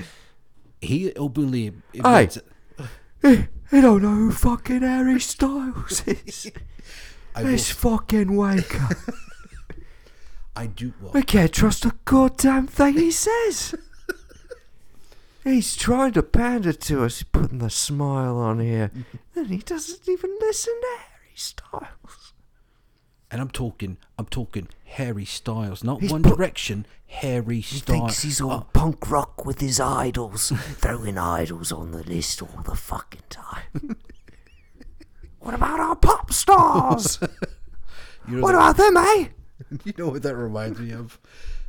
he openly... I don't know who fucking Harry Styles is. Let's fucking wake up. I can't trust a goddamn thing he says. He's trying to pander to us, putting the smile on here. And he doesn't even listen to Harry Styles. And I'm talking Harry Styles, not One Direction, Harry Styles. He thinks he's all punk rock with his idols, throwing idols on the list all the fucking time. What about our pop stars? What about them, eh? You know what that reminds me of?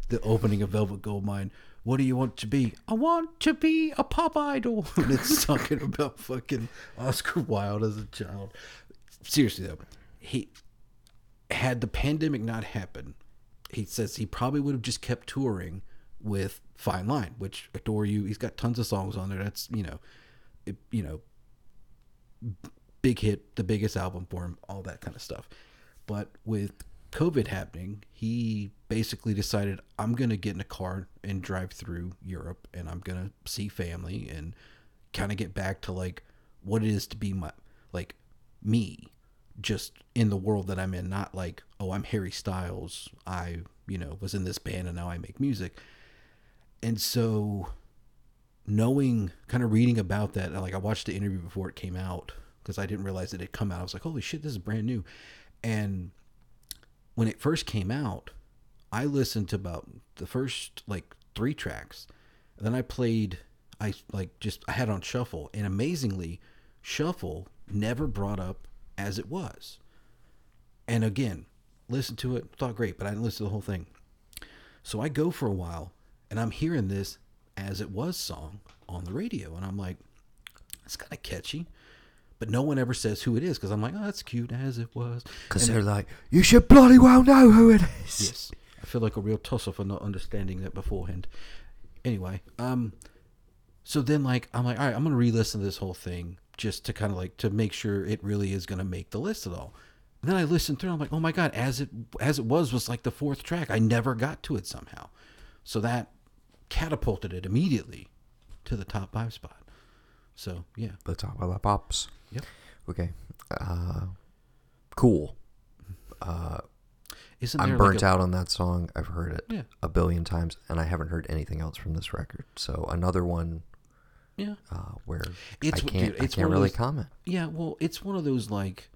The opening of Velvet Goldmine. What do you want to be? I want to be a pop idol. And it's talking about fucking Oscar Wilde as a child. Seriously, though. Had the pandemic not happened, he says he probably would have just kept touring with Fine Line, which Adore You. He's got tons of songs on there. That's, big hit, the biggest album for him, all that kind of stuff. But with COVID happening, he basically decided, I'm going to get in a car and drive through Europe, and I'm going to see family and kind of get back to like what it is to be me just in the world that I'm in, not like, oh, I'm Harry Styles. I, was in this band and now I make music. And so knowing, kind of reading about that, like I watched the interview before it came out because I didn't realize it had come out. I was like, holy shit, this is brand new. And when it first came out, I listened to about the first like 3 tracks. And then I had on shuffle, and amazingly shuffle never brought up As It Was. And again, listened to it, thought great, but I didn't listen to the whole thing. So I go for a while and I'm hearing this As It Was song on the radio. And I'm like, it's kind of catchy, but no one ever says who it is. Cause I'm like, oh, that's cute. As It Was. Cause they're like, you should bloody well know who it is. Yes. I feel like a real tosser for not understanding that beforehand. Anyway. So then I'm like, all right, I'm going to re-listen to this whole thing, just to kind of like to make sure it really is going to make the list at all. And then I listened through, I'm like, oh my God, As It Was like the 4th track. I never got to it somehow. So that catapulted it immediately to the top 5 spot. So yeah. The top of the pops. Yep. Okay. Cool. I'm burnt out on that song. I've heard it a billion times and I haven't heard anything else from this record. So another one. Yeah, where I can't really comment. Yeah, well, it's one of those like,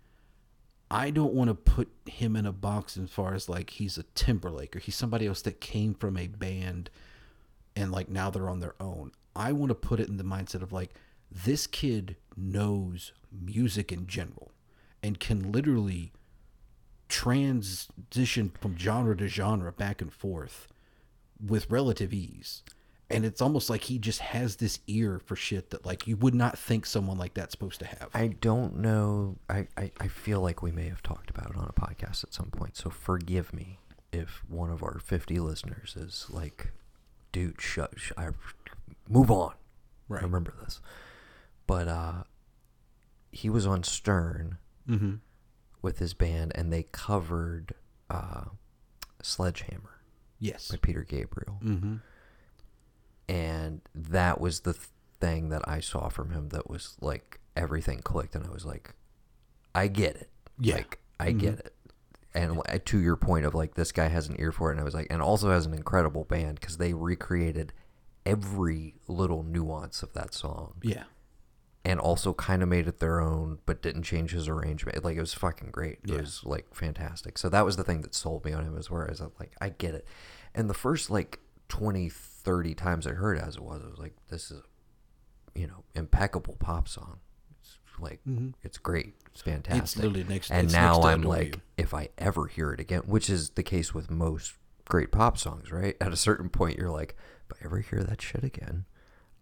I don't want to put him in a box as far as like he's a Timberlake or he's somebody else that came from a band and like now they're on their own. I want to put it in the mindset of like, this kid knows music in general and can literally transition from genre to genre back and forth with relative ease. And it's almost like he just has this ear for shit that like you would not think someone like that's supposed to have. I don't know. I feel like we may have talked about it on a podcast at some point. So forgive me if one of our 50 listeners is like, dude, move on. Right. I remember this. But he was on Stern with his band and they covered Sledgehammer. Yes. By Peter Gabriel. Mm-hmm. And that was the thing that I saw from him that was like everything clicked and I was like, I get it. Yeah. Like, I get it. And to your point of like, this guy has an ear for it. And I was like, and also has an incredible band because they recreated every little nuance of that song. Yeah. And also kind of made it their own, but didn't change his arrangement. Like, it was fucking great. It was like fantastic. So that was the thing that sold me on him as well. I was like, I get it. And the first like 20-30 times I heard As It Was, I was like, this is impeccable pop song. It's like it's great, it's fantastic. It's literally next to, and it's now next I'm like, if I ever hear it again, which is the case with most great pop songs, right? At a certain point you're like, if I ever hear that shit again,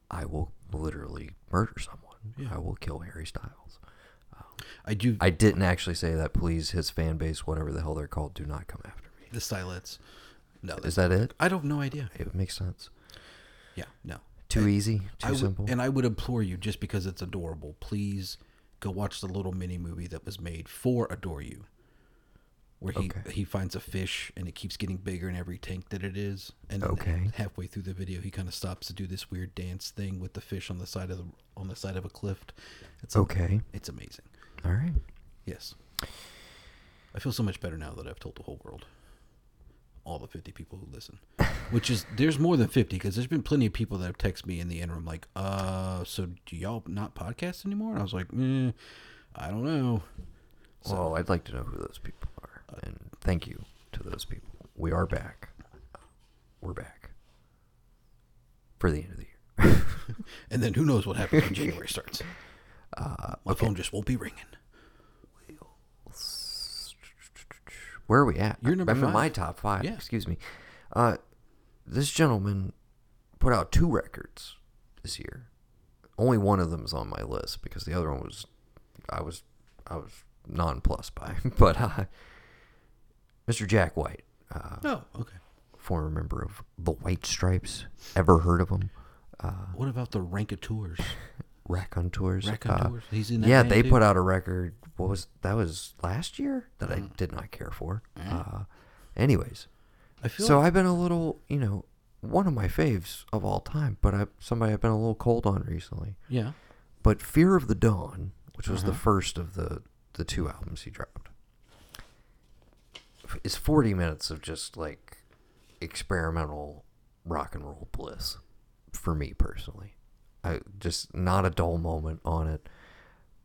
I will literally murder someone. I will kill Harry Styles. I didn't actually say that. Please, his fan base, whatever the hell they're called, do not come after me. The Stylettes. No, is that it? I don't no idea. It makes sense. Yeah, no. Too easy, too simple. And I would implore you, just because it's adorable, please go watch the little mini movie that was made for Adore You, where he finds a fish and it keeps getting bigger in every tank that it is. And halfway through the video, he kind of stops to do this weird dance thing with the fish on the side of a cliff. It's it's amazing. All right. Yes. I feel so much better now that I've told the whole world. all the 50 people who listen, which is, there's more than 50, because there's been plenty of people that have texted me in the interim like, so do y'all not podcast anymore? And I was like, I don't know. So, well, I'd like to know who those people are, and thank you to those people. We are back. We're back for the end of the year. And then who knows what happens when January starts. My phone just won't be ringing. Where are we at? You're number 5. Back to my top 5. Yeah. Excuse me. This gentleman put out 2 records this year. Only one of them is on my list because the other one was I was nonplussed by. But Mr. Jack White. Okay. Former member of the White Stripes. Ever heard of him? What about the Raconteurs? Raconteurs. He's in that. Yeah, they put out a record. What was that? Was last year that I did not care for. Anyways, I feel so. Like, I've been a little, one of my faves of all time, but somebody I've been a little cold on recently. Yeah. But Fear of the Dawn, which was the first of the 2 albums he dropped, is 40 minutes of just like experimental rock and roll bliss for me personally. I just not a dull moment on it.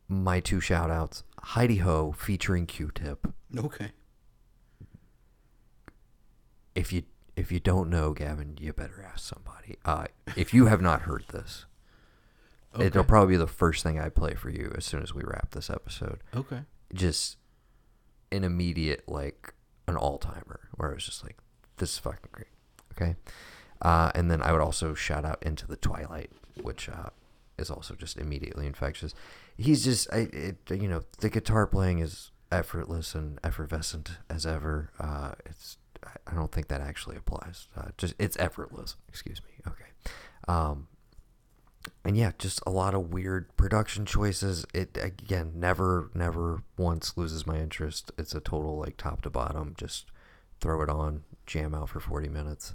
My 2 shout outs, Heidi Ho featuring Q-Tip. Okay. If you don't know, Gavin, you better ask somebody. If you have not heard this, okay, it'll probably be the first thing I play for you as soon as we wrap this episode. Okay. Just an immediate, like an all-timer, where I was just like, this is fucking great. Okay. And then I would also shout out Into the Twilight, which is also just immediately infectious. He's just, the guitar playing is effortless and effervescent as ever. I don't think that actually applies. It's effortless. Excuse me. Okay. And yeah, just a lot of weird production choices. It, again, never once loses my interest. It's a total, like, top to bottom. Just throw it on, jam out for 40 minutes.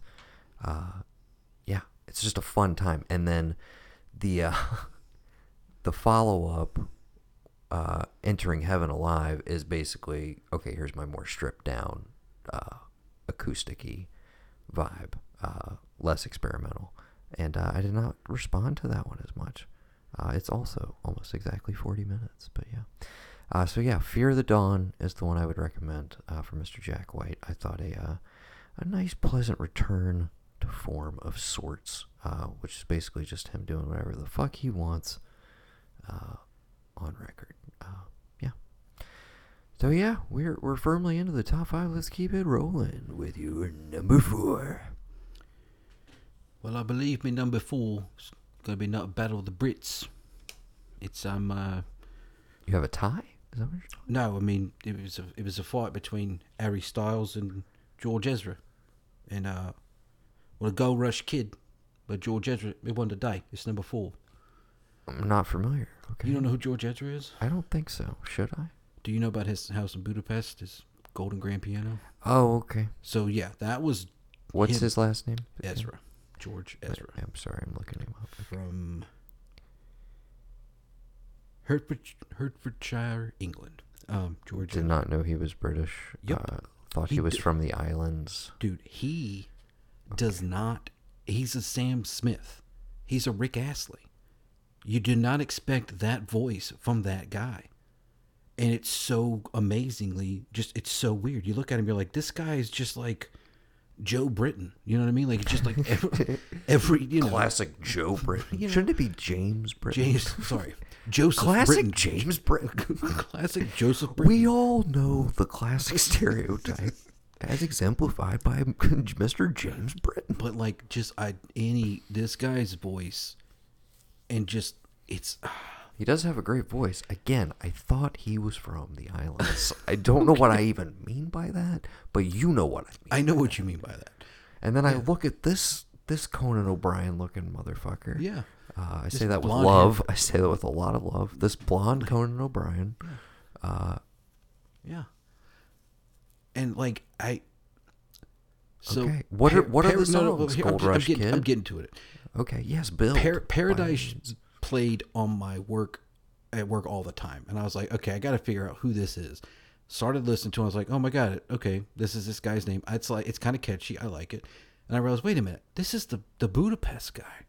Yeah, it's just a fun time. And then the follow-up, Entering Heaven Alive, is basically, okay, here's my more stripped-down, acoustic-y vibe, less experimental. And I did not respond to that one as much. It's also almost exactly 40 minutes, but yeah. Fear of the Dawn is the one I would recommend for Mr. Jack White. I thought a nice, pleasant return to form of sorts, which is basically just him doing whatever the fuck he wants on record. We're firmly into the top 5. Let's keep it rolling with your number 4. Well, I believe my number 4 is gonna be not Battle of the Brits. It's you have a tie? Is that what you're talking about? No, I mean it was a fight between Harry Styles and George Ezra, and a Gold Rush Kid, but George Ezra, it won today. It's number 4. I'm not familiar. Okay. You don't know who George Ezra is? I don't think so. Should I? Do you know about his house in Budapest, his Golden Grand Piano? Oh, okay. So, yeah, that was... What's his last name? Ezra. George Ezra. I'm sorry, I'm looking him up. From Hertfordshire, England. George Did Ezra. Not know he was British. Yep. Thought he was from the islands. Dude, he... Okay. Does not. He's a Sam Smith. He's a Rick Astley. You do not expect that voice from that guy. And it's so amazingly just, it's so weird. You look at him, you're like, this guy is just like Joe Britton. You know what I mean? Like, just like every classic Joe Britton. Shouldn't it be James Britton? Joseph classic Britton. James Britton. Classic Joseph Britton. We all know the classic stereotype. As exemplified by Mr. James Britton. But like, just this guy's voice, and just it's. He does have a great voice. Again, I thought he was from the islands. I don't know what I even mean by that, but you know what I mean. I know what you mean by that. And then I look at this Conan O'Brien looking motherfucker. Yeah. I say that with love. Hair. I say that with a lot of love. This blonde Conan O'Brien. Yeah. And like what are the songs? Gold Rush Kid? I'm getting to it. Okay, yes, Bill. Paradise played on my work all the time, and I was like, okay, I got to figure out who this is. started listening to it. I was like, oh my God, okay, this is this guy's name. It's like, it's kind of catchy. I like it. And I realized, wait a minute, this is the Budapest guy,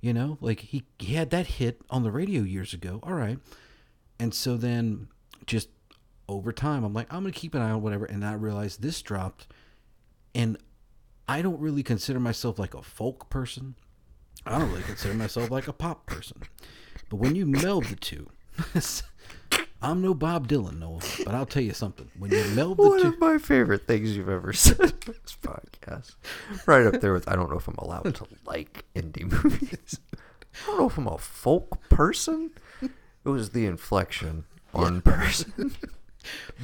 you know, like he had that hit on the radio years ago. All right. And so then just over time, I'm like, I'm going to keep an eye on whatever. And I realized this dropped, and I don't really consider myself like a folk person. I don't really consider myself like a pop person. But when you meld the two, I'm no Bob Dylan, Noah, but I'll tell you something. When you meld the two, one of my favorite things you've ever said on this podcast. Right up there with, I don't know if I'm allowed to like indie movies. I don't know if I'm a folk person. It was the inflection on person.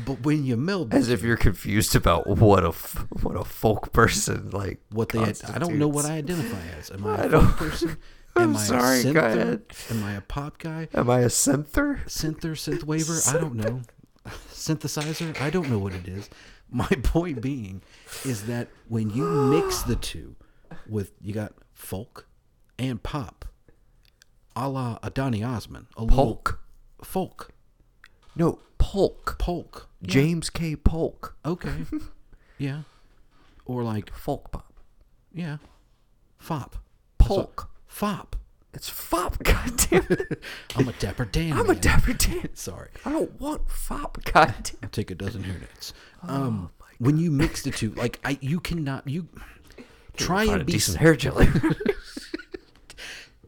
But when you meld, as if you're confused about what a folk person like. What they had, I don't know what I identify as. Am I a folk person? Am I a synth? Go ahead. Am I a pop guy? Am I a synther? Synth waver? I don't know. Synthesizer? I don't know what it is. My point being is that when you mix the two, with you got folk and pop, a la Donny Osmond, a Polk. Folk. No, Polk. Polk. Yeah. James K. Polk. Okay. Yeah. Or like folk pop. Yeah. Fop. Polk. Fop. It's fop, goddamn it. I'm a Dapper Dan. I'm a Dapper Dan. Sorry. I don't want fop, goddamn. I'll take a dozen hairnets. When you mix the two, like you try and be decent hair jelly.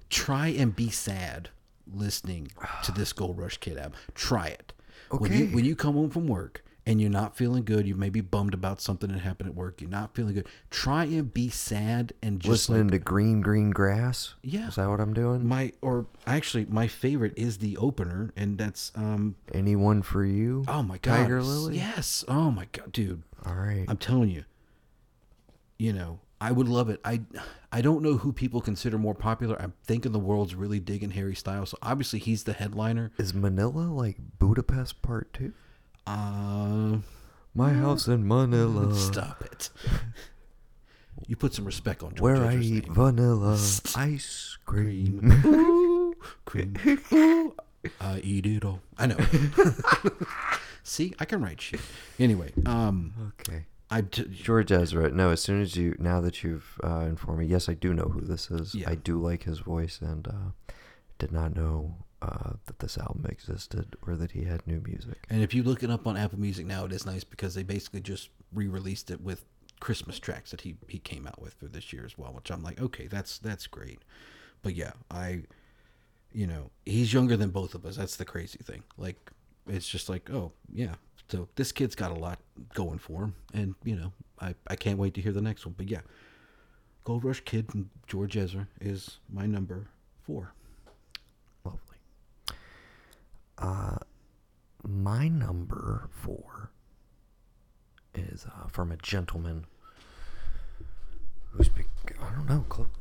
Try and be sad listening to this Gold Rush Kid album. Try it. Okay. When you come home from work and you're not feeling good, you may be bummed about something that happened at work. You're not feeling good. Try and be sad and just listening to Green Green Grass. Yeah, is that what I'm doing? My favorite is the opener, and that's Anyone for You. Oh my God, Tiger Lily. Yes. Oh my God, dude. All right, I'm telling you. You know, I would love it. I don't know who people consider more popular. I'm thinking the world's really digging Harry Styles, so obviously he's the headliner. Is Manila like Budapest Part 2? My house in Manila. Stop it. You put some respect on George Where Ezra's I eat name. Vanilla ice cream. Ooh, cream. Ooh, I eat it all. I know. See, I can write shit. Anyway. Okay. George Ezra. No, as soon as now that you've informed me, yes, I do know who this is. Yeah. I do like his voice, and did not know that this album existed or that he had new music. And if you look it up on Apple Music now, it is nice because they basically just re-released it with Christmas tracks that he came out with for this year as well, which I'm like, okay, that's great. But yeah, he's younger than both of us. That's the crazy thing. Like, it's just like, oh yeah. So this kid's got a lot going for him, and I can't wait to hear the next one. But yeah, Gold Rush Kid from George Ezra is my number 4. Lovely. My number 4 is from a gentleman who's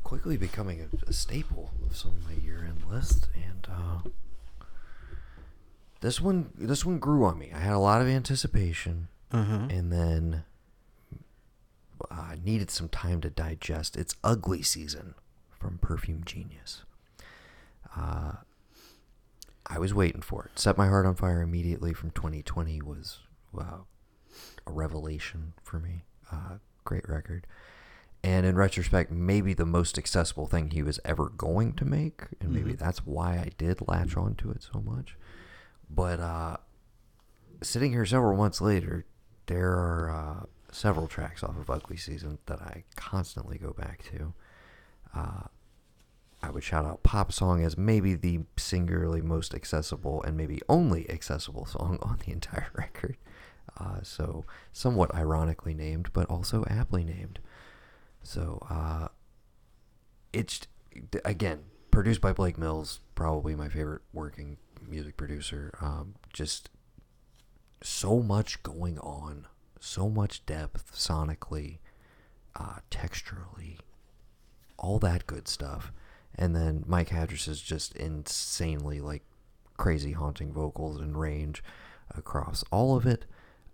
quickly becoming a staple of some of my year-end list, and. This one grew on me. I had a lot of anticipation, and then I needed some time to digest. It's Ugly Season from Perfume Genius. I was waiting for it. Set My Heart on Fire Immediately from 2020 was a revelation for me. Great record. And in retrospect, maybe the most accessible thing he was ever going to make, and maybe that's why I did latch onto it so much. But sitting here several months later, there are several tracks off of Ugly Season that I constantly go back to. I would shout out Pop Song as maybe the singularly most accessible and maybe only accessible song on the entire record. So somewhat ironically named, but also aptly named. So it's, again, produced by Blake Mills, probably my favorite working music producer. Just so much going on, so much depth sonically, texturally, all that good stuff. And then Mike Hadris is just insanely like crazy haunting vocals and range across all of it.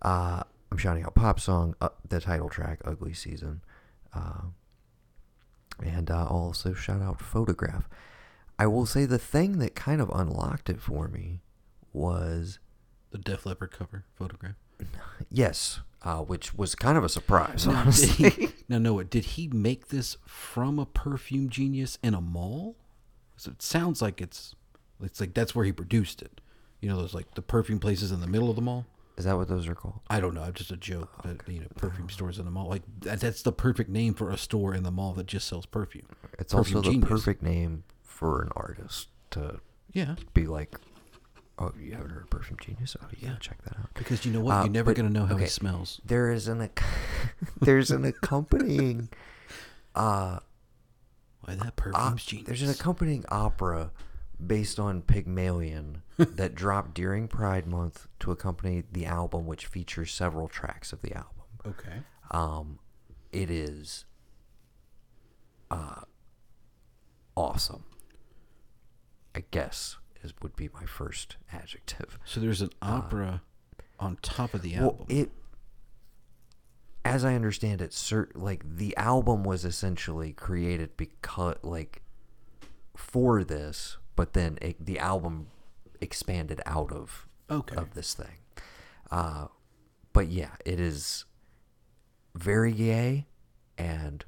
I'm shouting out Pop Song, the title track Ugly Season, and also shout out Photograph. I will say the thing that kind of unlocked it for me was the Def Leppard cover Photograph. Yes, which was kind of a surprise, honestly. Now, Noah, did he make this from a Perfume Genius in a mall? So it sounds like it's like that's where he produced it. You know, those like the perfume places in the middle of the mall. Is that what those are called? I don't know. It's just a joke. Oh, okay. You know, perfume stores in the mall. Like that's the perfect name for a store in the mall that just sells perfume. It's Perfume also Genius. The perfect name for an artist to be like, oh, you haven't heard of Perfume Genius? Oh, yeah, check that out. Because you know what? You're never going to know how it smells. There is an accompanying. Why that Perfume's Genius? There's an accompanying opera based on Pygmalion that dropped during Pride Month to accompany the album, which features several tracks of the album. Okay. It is awesome, I guess, would be my first adjective. So there's an opera on top of the album. Well, as I understand it, the album was essentially created because, for this, but then the album expanded out of this thing. But yeah, it is very gay and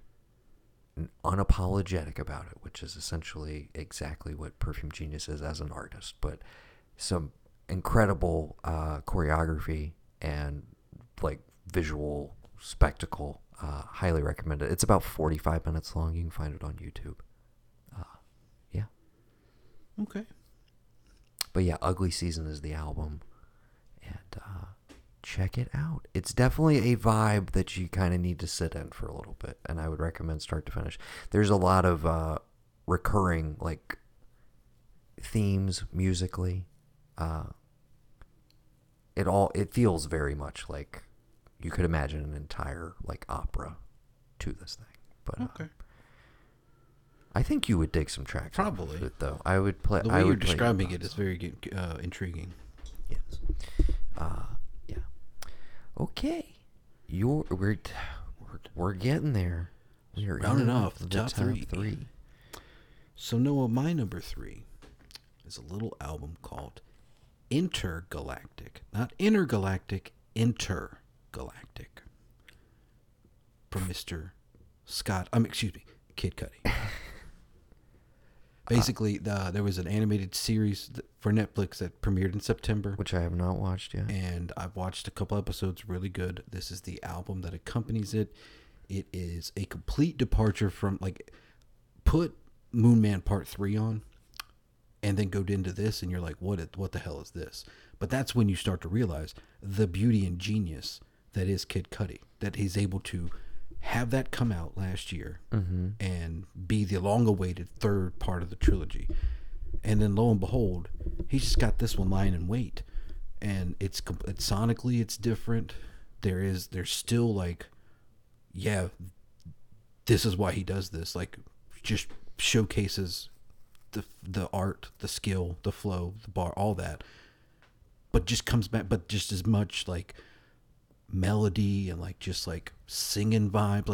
unapologetic about it, which is essentially exactly what Perfume Genius is as an artist. But some incredible choreography and visual spectacle. Highly recommend it. It's about 45 minutes long. You can find it on YouTube. Okay. But yeah, Ugly Season is the album, and check it out. It's definitely a vibe that you kind of need to sit in for a little bit, and I would recommend start to finish. There's a lot of recurring themes musically. It feels very much like you could imagine an entire opera to this thing. But I think you would dig some tracks. Probably. Out of it, though. I would play. The way you're describing it is very intriguing. Yes. Yeah. Okay. We're getting there. We're rounding off the top three. So Noah, my number 3 is a little album called Intergalactic, not Intergalactic, Intergalactic, from Mr. Kid Cudi. Basically, there was an animated series for Netflix that premiered in September. Which I have not watched yet. And I've watched a couple episodes, really good. This is the album that accompanies it. It is a complete departure from, put Moon Man Part 3 on and then go into this, and you're like, what the hell is this? But that's when you start to realize the beauty and genius that is Kid Cudi, that he's able to have that come out last year and be the long-awaited third part of the trilogy. And then, lo and behold, he's just got this one lying in wait. And it's sonically, it's different. There's still this is why he does this. Just showcases the art, the skill, the flow, the bar, all that. But just comes back, but just as much melody and singing vibe,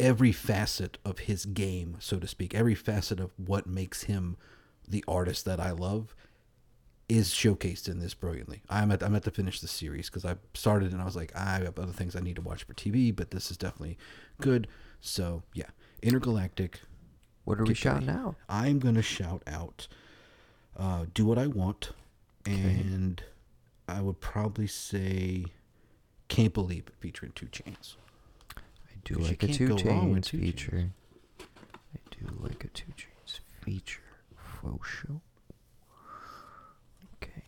every facet of his game, so to speak, every facet of what makes him the artist that I love is showcased in this brilliantly. I'm at to finish the series because I started and I was like, I have other things I need to watch for TV, but this is definitely good. So yeah, Intergalactic. What are we shouting out? I'm gonna shout out Do What I Want. Okay. And I would probably say Can't Believe It featuring 2 Chainz. I do like a 2 Chainz feature. I do like a 2 Chainz feature for sure. Okay.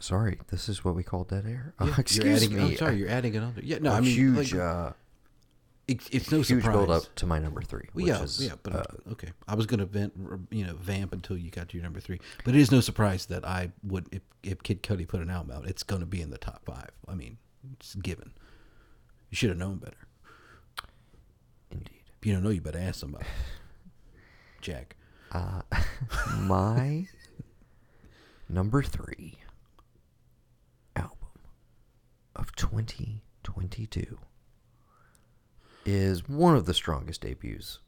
Sorry, this is what we call dead air. Yeah, excuse me. I'm sorry, you're adding another. Yeah, no, I mean, huge. It's no huge surprise. Huge build up to my number 3. Which is, but okay, I was gonna vamp until you got to your number 3. But it is no surprise that I would, if Kid Cudi put an album out, it's gonna be in the top 5. I mean, it's given. You should have known better. Indeed. If you don't know, you better ask somebody. Jack. My number 3. of 2022 is one of the strongest debuts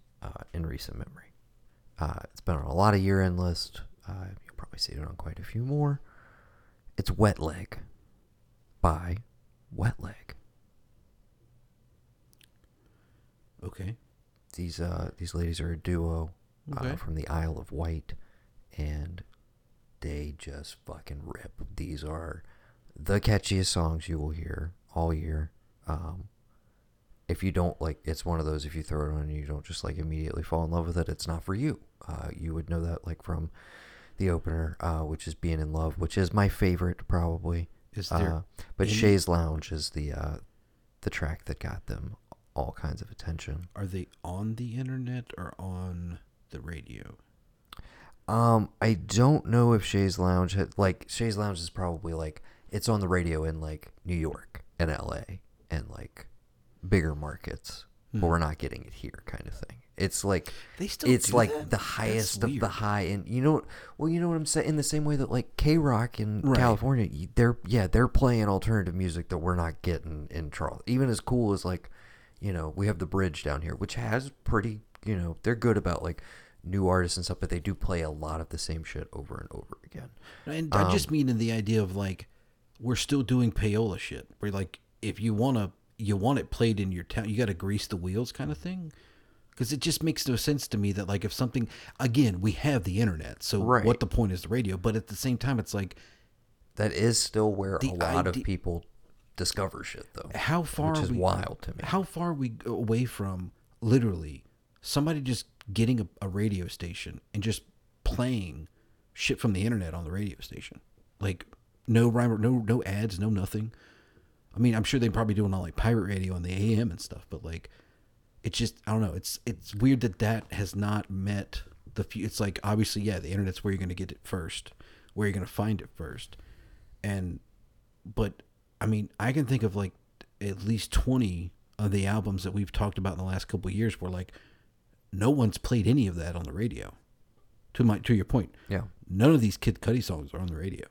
in recent memory. It's been on a lot of year-end lists. You'll probably see it on quite a few more. It's Wet Leg by Wet Leg. Okay. These ladies are a duo from the Isle of Wight, and they just fucking rip. These are the catchiest songs you will hear all year. If you don't like, it's one of those, if you throw it on and you don't just like immediately fall in love with it, it's not for you. You would know that like from the opener, which is Being in Love, which is my favorite probably. Is there? But Chaise Lounge is the track that got them all kinds of attention. Are they on the internet or on the radio? I don't know if Chaise Lounge had, like, Chaise Lounge is probably like it's on the radio in like New York and LA and like bigger markets, but we're not getting it here kind of thing. It's like they still it's like that? The highest of the high, and you know what I'm saying, in the same way that like K-Rock in California, they're playing alternative music that we're not getting in Charlotte. Even as cool as like, you know, we have The Bridge down here, which has pretty, you know, they're good about like new artists and stuff, but they do play a lot of the same shit over and over again. And I just mean in the idea of like, we're still doing payola shit. We're like, if you want it played in your town, you got to grease the wheels kind of thing. Because it just makes no sense to me that like if something, again, we have the internet, so what the point is the radio? But at the same time, it's like, that is still where a lot of people discover shit though. How far which is wild to me. How far are we away from literally somebody just getting a radio station and just playing shit from the internet on the radio station? Like no rhyme or no ads, no nothing. I mean, I'm sure they probably do it on like pirate radio on the AM and stuff, but like it's just, I don't know. It's weird that has not met it's like, obviously, yeah, the internet's where you're going to get it first, where you're going to find it first. But I mean, I can think of like at least 20 of the albums that we've talked about in the last couple of years where like no one's played any of that on the radio. To your point. Yeah. None of these Kid Cudi songs are on the radio.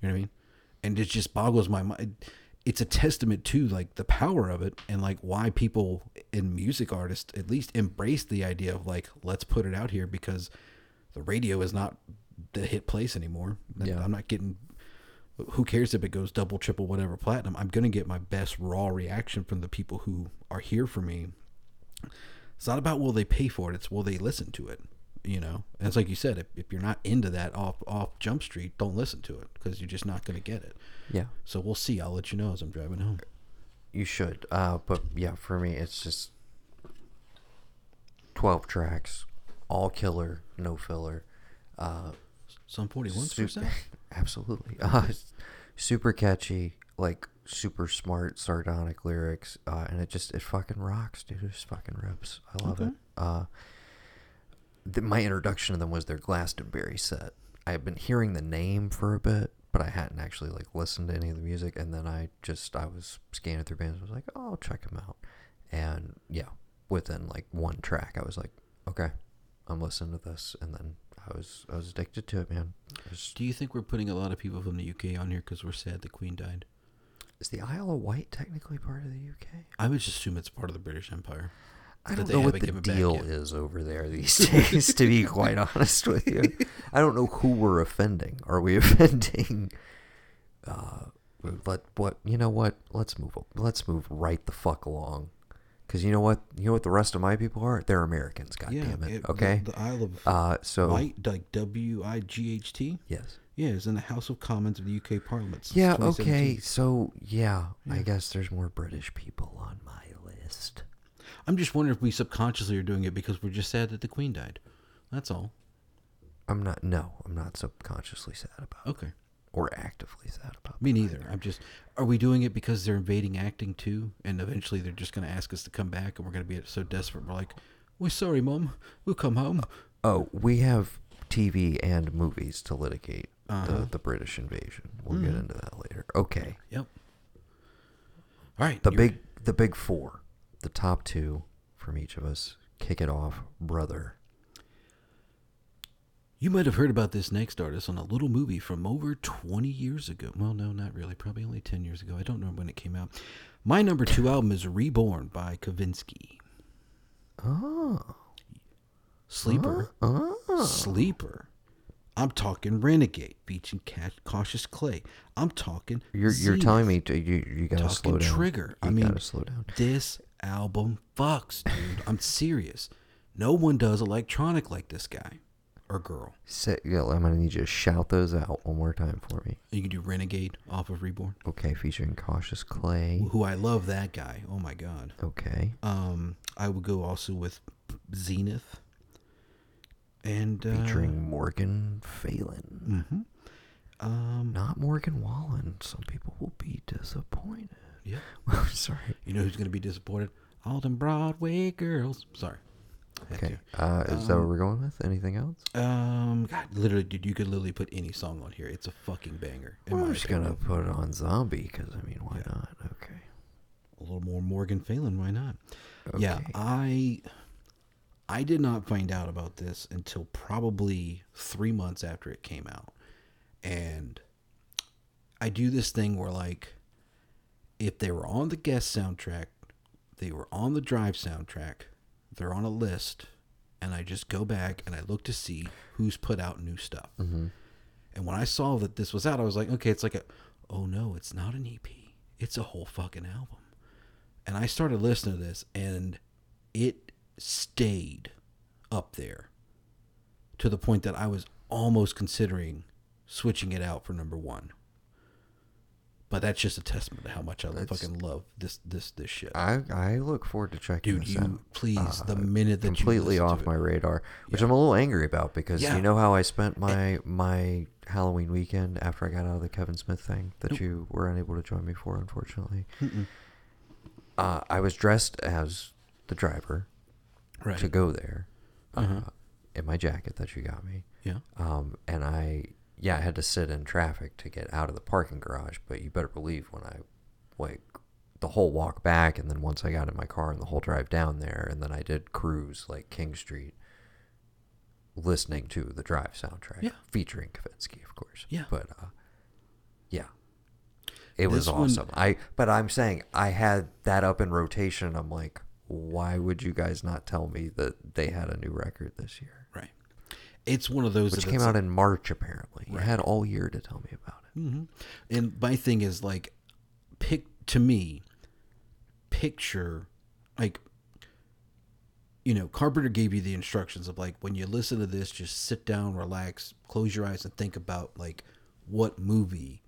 You know what I mean? And it just boggles my mind. It's a testament to like the power of it and like why people in music artists at least embrace the idea of like, let's put it out here because the radio is not the hit place anymore. And I'm not getting, who cares if it goes double, triple, whatever platinum, I'm going to get my best raw reaction from the people who are here for me. It's not about will they pay for it. It's will they listen to it, you know? And it's like you said, if you're not into that off Jump Street, don't listen to it because you're just not going to get it. Yeah. So we'll see. I'll let you know as I'm driving home. You should. But yeah, for me, it's just 12 tracks, all killer, no filler. Some 41%? Absolutely. Super catchy, like super smart, sardonic lyrics. And it fucking rocks, dude. It just fucking rips. I love it. My introduction to them was their Glastonbury set. I had been hearing the name for a bit, but I hadn't actually like listened to any of the music. And then I was scanning through bands. I was like, oh, I'll check them out. And yeah, within like one track, I was like, okay, I'm listening to this. And then I was addicted to it, man. Do you think we're putting a lot of people from the UK on here because we're sad the Queen died? Is the Isle of Wight technically part of the UK? I would just assume it's part of the British Empire. I don't know what the deal is over there these days, to be quite honest with you. I don't know who we're offending. Are we offending... You know what? Let's move on. Let's move right the fuck along. Because you know what? You know what the rest of my people are? They're Americans, goddammit. Yeah, okay? The Isle of Wight, like W-I-G-H-T? Yes. Yeah, it's in the House of Commons of the UK Parliament. Yeah, okay. So, I guess there's more British people on my list. I'm just wondering if we subconsciously are doing it because we're just sad that the Queen died. That's all. I'm not subconsciously sad about it. Okay. Or actively sad about me neither. Either. Are we doing it because they're invading acting too? And eventually they're just going to ask us to come back and we're going to be so desperate. We're like, we're sorry, Mom. We'll come home. Oh, we have TV and movies to litigate the British invasion. We'll get into that later. Okay. Yep. All right. The big four, the top two from each of us, kick it off, brother. You might have heard about this next artist on a little movie from over 20 years ago. Well, no, not really. Probably only 10 years ago. I don't know when it came out. My number 2 album is Reborn by Kavinsky. Oh. Sleeper. Oh. Sleeper. I'm talking Renegade, Beach and Cautious Clay. I'm talking You're telling me you got to slow down. Trigger. I mean, slow down. This album fucks, dude. I'm serious. No one does electronic like this guy. Or girl. I'm going to need you to shout those out one more time for me. You can do Renegade off of Reborn. Okay, featuring Cautious Clay. Who I love that guy. Oh, my God. Okay. I would go also with Zenith. And featuring Morgan Phelan. Mm-hmm. Not Morgan Wallen. Some people will be disappointed. Yeah. Well, sorry. You know who's going to be disappointed? All them Broadway girls. Sorry. Okay. Is that what we're going with? Anything else? God, literally, dude, you could literally put any song on here. It's a fucking banger. Well, I'm just going to put on Zombie because, I mean, why not? Okay. A little more Morgan Phelan, why not? Okay. Yeah, I did not find out about this until probably 3 months after it came out. And I do this thing where, like, if they were on the guest soundtrack, they were on the Drive soundtrack, they're on a list, and I just go back and I look to see who's put out new stuff. Mm-hmm. And when I saw that this was out, I was like, okay, it's like oh no, it's not an EP. It's a whole fucking album. And I started listening to this, and it stayed up there to the point that I was almost considering switching it out for number 1. But that's just a testament to how much I fucking love this shit. I look forward to checking this out. Dude, please, the minute that completely you off my radar, which I'm a little angry about because you know how I spent my Halloween weekend after I got out of the Kevin Smith thing that you were unable to join me for, unfortunately. I was dressed as the driver to go there in my jacket that you got me. Yeah. And I had to sit in traffic to get out of the parking garage, but you better believe when I, like, the whole walk back, and then once I got in my car and the whole drive down there, and then I did cruise, like, King Street, listening to the Drive soundtrack, featuring Kavinsky, of course. Yeah. But, it was awesome. But I'm saying, I had that up in rotation. I'm like, why would you guys not tell me that they had a new record this year? Right. It's one of those which came out in March, apparently. Right. You had all year to tell me about it. Mm-hmm. And my thing is, like, picture, like, you know, Carpenter gave you the instructions of, like, when you listen to this, just sit down, relax, close your eyes, and think about, like, what movie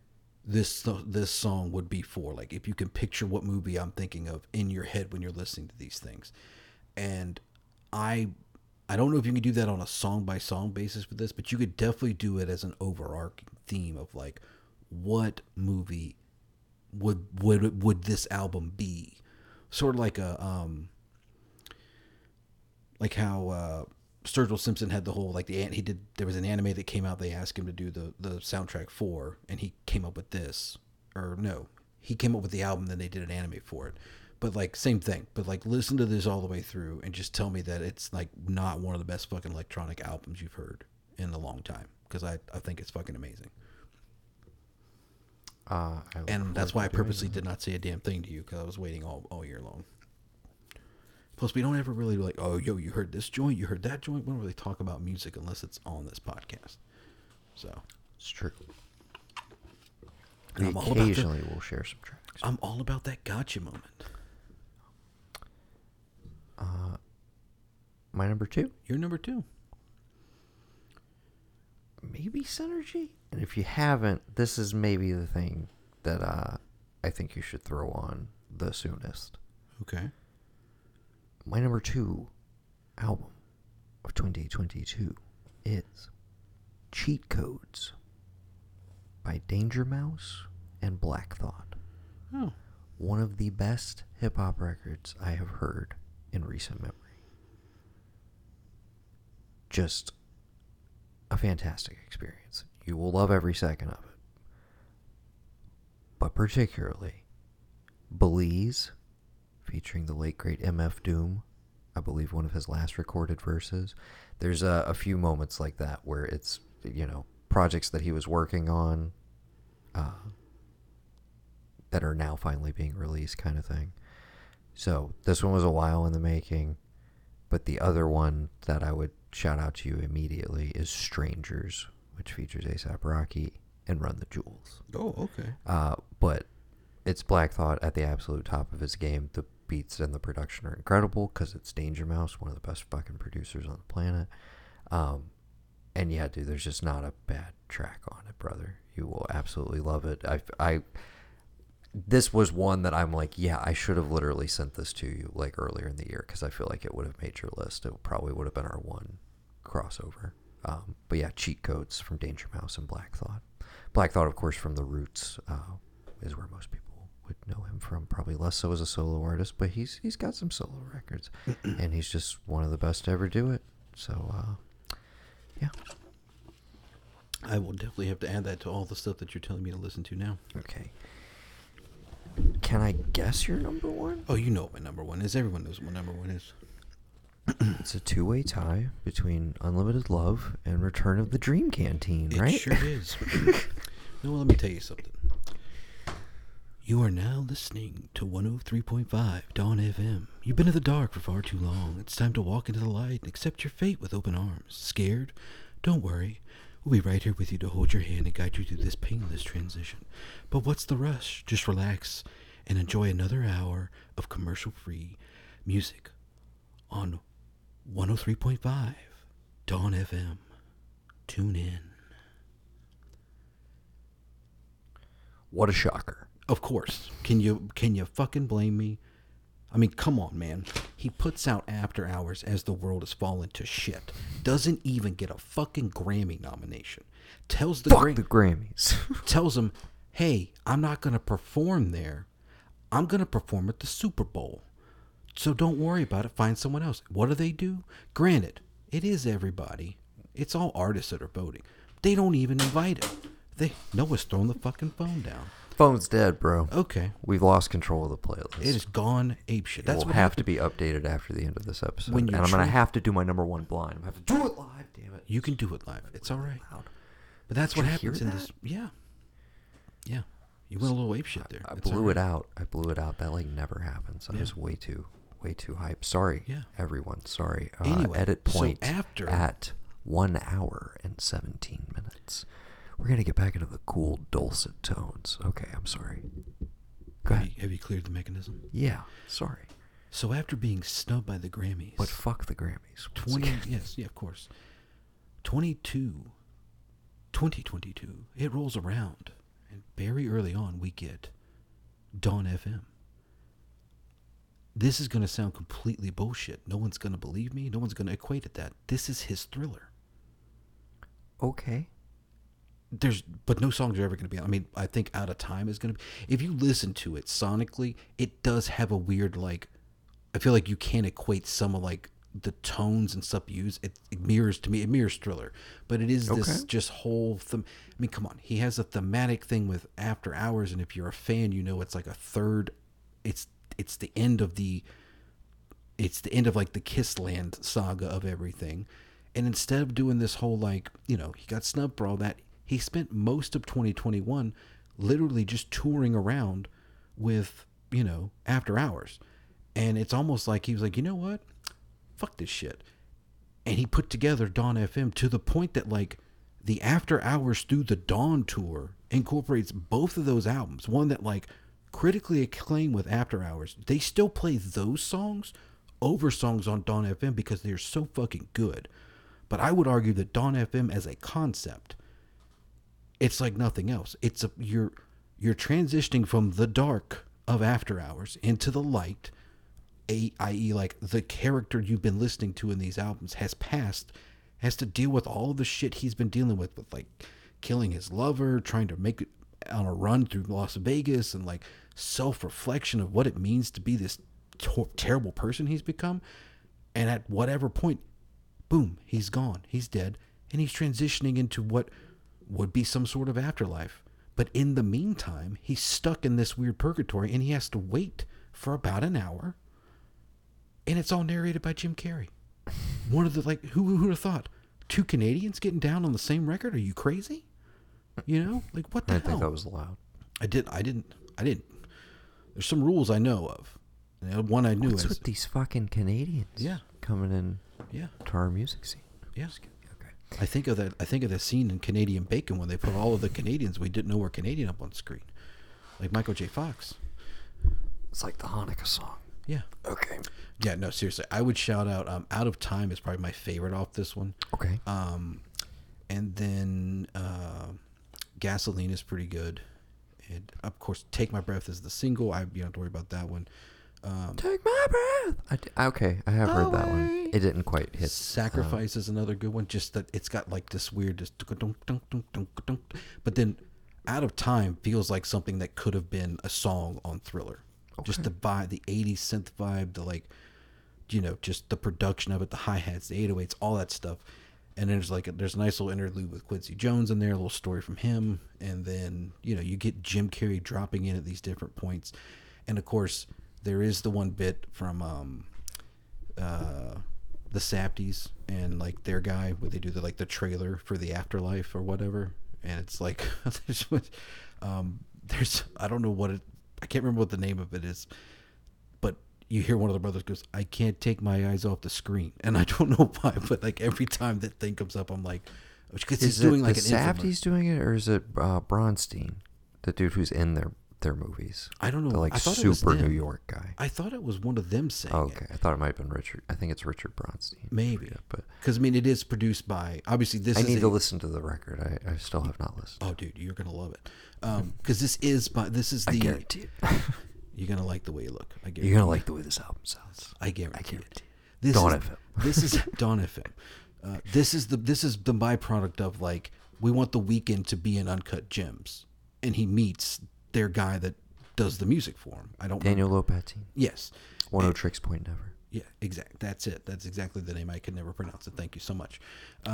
this song would be for. Like, if you can picture what movie I'm thinking of in your head when you're listening to these things. And I don't know if you can do that on a song-by-song basis for this, but you could definitely do it as an overarching theme of, like, what movie would this album be? Sort of like a like how Sturgill Simpson had the whole, like, there was an anime that came out, they asked him to do the soundtrack for, and he came up with this. Or no, he came up with the album, then they did an anime for it. But, like, same thing. But, like, listen to this all the way through and just tell me that it's, like, not one of the best fucking electronic albums you've heard in a long time. Because I think it's fucking amazing. And that's why I purposely did not say a damn thing to you, because I was waiting all year long. Plus, we don't ever really be like, oh, yo, you heard this joint, you heard that joint. We don't really talk about music unless it's on this podcast. So. It's true. And occasionally we'll share some tracks. I'm all about that gotcha moment. My number 2. Your number 2. Maybe Synergy? And if you haven't, this is maybe the thing that I think you should throw on the soonest. Okay. My number 2 album of 2022 is Cheat Codes by Danger Mouse and Black Thought. Oh. One of the best hip-hop records I have heard in recent memory. Just a fantastic experience. You will love every second of it. But particularly, Belize, featuring the late great MF Doom, I believe, one of his last recorded verses. There's a few moments like that where it's, you know, projects that he was working on that are now finally being released, kind of thing. So this one was a while in the making, but the other one that I would shout out to you immediately is Strangers, which features A$AP Rocky and Run the Jewels. Oh, okay. But it's Black Thought at the absolute top of his game. The beats and the production are incredible because it's Danger Mouse, one of the best fucking producers on the planet. And yeah, dude, there's just not a bad track on it, brother. You will absolutely love it. This was one that I'm like, yeah, I should have literally sent this to you like earlier in the year because I feel like it would have made your list. It probably would have been our one crossover. But yeah, Cheat Codes from Danger Mouse and Black Thought. Black Thought, of course, from The Roots is where most people would know him from. Probably less so as a solo artist, but he's got some solo records, and he's just one of the best to ever do it. So, yeah. I will definitely have to add that to all the stuff that you're telling me to listen to now. Okay. Can I guess your number one? Oh, you know what my number one is. Everyone knows what my number one is. It's a two-way tie between Unlimited Love and Return of the Dream Canteen, right? It sure is. No, let me tell you something. You are now listening to 103.5 Dawn FM. You've been in the dark for far too long. It's time to walk into the light and accept your fate with open arms. Scared? Don't worry. We'll be right here with you to hold your hand and guide you through this painless transition. But what's the rush? Just relax and enjoy another hour of commercial-free music on 103.5 Dawn FM. Tune in. What a shocker. Of course. Can you fucking blame me? I mean, come on, man. He puts out After Hours as the world is falling to shit. Doesn't even get a fucking Grammy nomination. Tells the Fuck the Grammys. Tells them, hey, I'm not going to perform there. I'm going to perform at the Super Bowl. So don't worry about it. Find someone else. What do? Granted, it is everybody. It's all artists that are voting. They don't even invite him. Noah's throwing the fucking phone down. Phone's dead, bro. Okay. We've lost control of the playlist. It is gone apeshit. That's will what have to be updated after the end of this episode. And I'm going to have to do my number one blind. I'm going to have to do it live, damn it. You can do it live. It's all right. Loud. But that's what happens in this. Yeah. Yeah. You went a little apeshit there. I blew it out. That like never happens. I was way too hyped. Sorry, everyone. Sorry. Anyway, edit point at 1 hour and 17 minutes. We're going to get back into the cool, dulcet tones. Okay, I'm sorry. Go ahead. Have you cleared the mechanism? Yeah, sorry. So after being snubbed by the Grammys... But fuck the Grammys. 2022, it rolls around. And very early on, we get Dawn FM. This is going to sound completely bullshit. No one's going to believe me. No one's going to equate it that. This is his Thriller. Okay. But no songs are ever going to be on. I mean, I think Out of Time is going to be. If you listen to it sonically, it does have a weird, like, I feel like you can't equate some of, like, the tones and stuff used. It mirrors, to me, it mirrors Thriller. But it is this just whole thing. I mean, come on. He has a thematic thing with After Hours, and if you're a fan, you know it's like a third. It's the end of like, the Kiss Land saga of everything. And instead of doing this whole, like, you know, he got snubbed for all that, he spent most of 2021 literally just touring around with, you know, After Hours. And it's almost like he was like, you know what? Fuck this shit. And he put together Dawn FM to the point that, like, the After Hours through the Dawn tour incorporates both of those albums. One that, like, critically acclaimed with After Hours. They still play those songs over songs on Dawn FM because they're so fucking good. But I would argue that Dawn FM as a concept... it's like nothing else. It's you're transitioning from the dark of After Hours into the light, i.e. like the character you've been listening to in these albums has to deal with all the shit he's been dealing with like killing his lover, trying to make it on a run through Las Vegas, and like self-reflection of what it means to be this terrible person he's become. And at whatever point, boom, he's gone. He's dead. And he's transitioning into what would be some sort of afterlife. But in the meantime, he's stuck in this weird purgatory, and he has to wait for about an hour in And it's all narrated by Jim Carrey. One of the, like, who'd have thought? Two Canadians getting down on the same record? Are you crazy? You know, like, what the hell? I didn't think that was allowed. I didn't. There's some rules I know of. One I knew. What's with these fucking Canadians? Yeah, coming in. Yeah, to our music scene. Yeah. Okay. I think of that scene in Canadian Bacon when they put all of the Canadians we didn't know were Canadian up on screen, like Michael J. Fox. It's like the Hanukkah song. Yeah. Okay. Yeah. No, seriously, I would shout out. Out of Time is probably my favorite off this one. Okay. And then Gasoline is pretty good, and of course, Take My Breath is the single. You don't have to worry about that one. Take My Breath. I have heard that one. It didn't quite hit. Sacrifice is another good one. Just that it's got like this weird, just but then Out of Time feels like something that could have been a song on Thriller. Okay. Just the vibe, the 80s synth vibe, the like, you know, just the production of it, the hi-hats, the 808s, all that stuff. And then there's a nice little interlude with Quincy Jones in there, a little story from him. And then, you know, you get Jim Carrey dropping in at these different points. And of course, there is the one bit from the Safdies and like their guy where they do the trailer for the afterlife or whatever, and it's like there's I don't know what it I can't remember what the name of it is, but you hear one of the brothers goes, "I can't take my eyes off the screen," and I don't know why, but like every time that thing comes up, I'm like, because he's doing like an Safdies doing it, or is it Bronstein, the dude who's in their movies? I don't know. The super New York guy. I thought it was one of them saying it. I thought it might have been Richard. I think it's Richard Bronstein. Maybe. Because, I mean, it is produced by... Obviously, this I need to listen to the record. I still have not listened. Oh, dude, you're going to love it. Because this is the... I guarantee it. You're going to like the way you look. I guarantee you're going to like the way this album sounds. I guarantee it. Dawn FM. This is the byproduct of, like, we want The Weeknd to be in Uncut Gems. And he meets... their guy that does the music for him. I don't Daniel Lopatine. Yes. One of Tricks Point Never. Yeah, exact. That's it. That's exactly the name. I could never pronounce it. Thank you so much.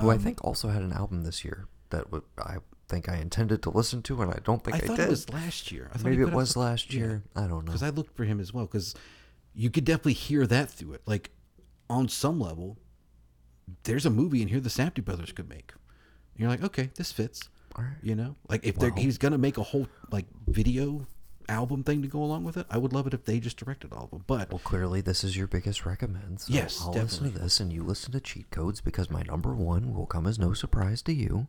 Who I think also had an album this year that I think I intended to listen to, and I don't think I did. I thought it was last year. Maybe it was last year. Yeah. I don't know. Because I looked for him as well, because you could definitely hear that through it. Like, on some level, there's a movie in here the Safdie brothers could make. And you're like, okay, this fits. Right. You know, like if he's gonna make a whole like video album thing to go along with it, I would love it if they just directed all of them. But clearly this is your biggest recommend. So yes, I'll definitely listen to this, and you listen to Cheat Codes, because my number one will come as no surprise to you.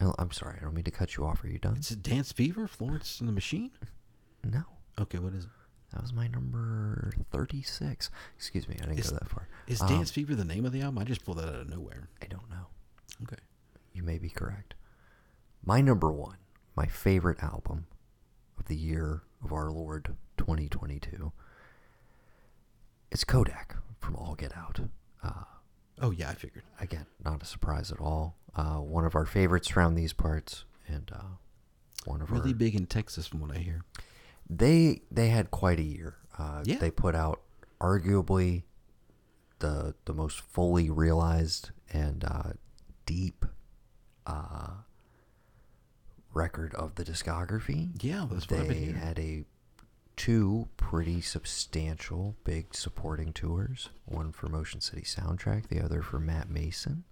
I'm sorry, I don't mean to cut you off. Are you done? It's Dance Fever, Florence and the Machine. No. Okay, what is it? That was my number 36. Excuse me, I didn't go that far. Is Dance Fever the name of the album? I just pulled that out of nowhere. I don't know. Okay. You may be correct. My number one, my favorite album of the year of our Lord 2022, is Kodak from All Get Out. Oh, yeah, I figured. Again, not a surprise at all. One of our favorites around these parts, and one of really big in Texas from what I hear. They had quite a year. Yeah. They put out arguably the most fully realized and deep record of the discography. Yeah, that's what I've been hearing. They had two pretty substantial big supporting tours, one for Motion City Soundtrack, the other for Matt Mason.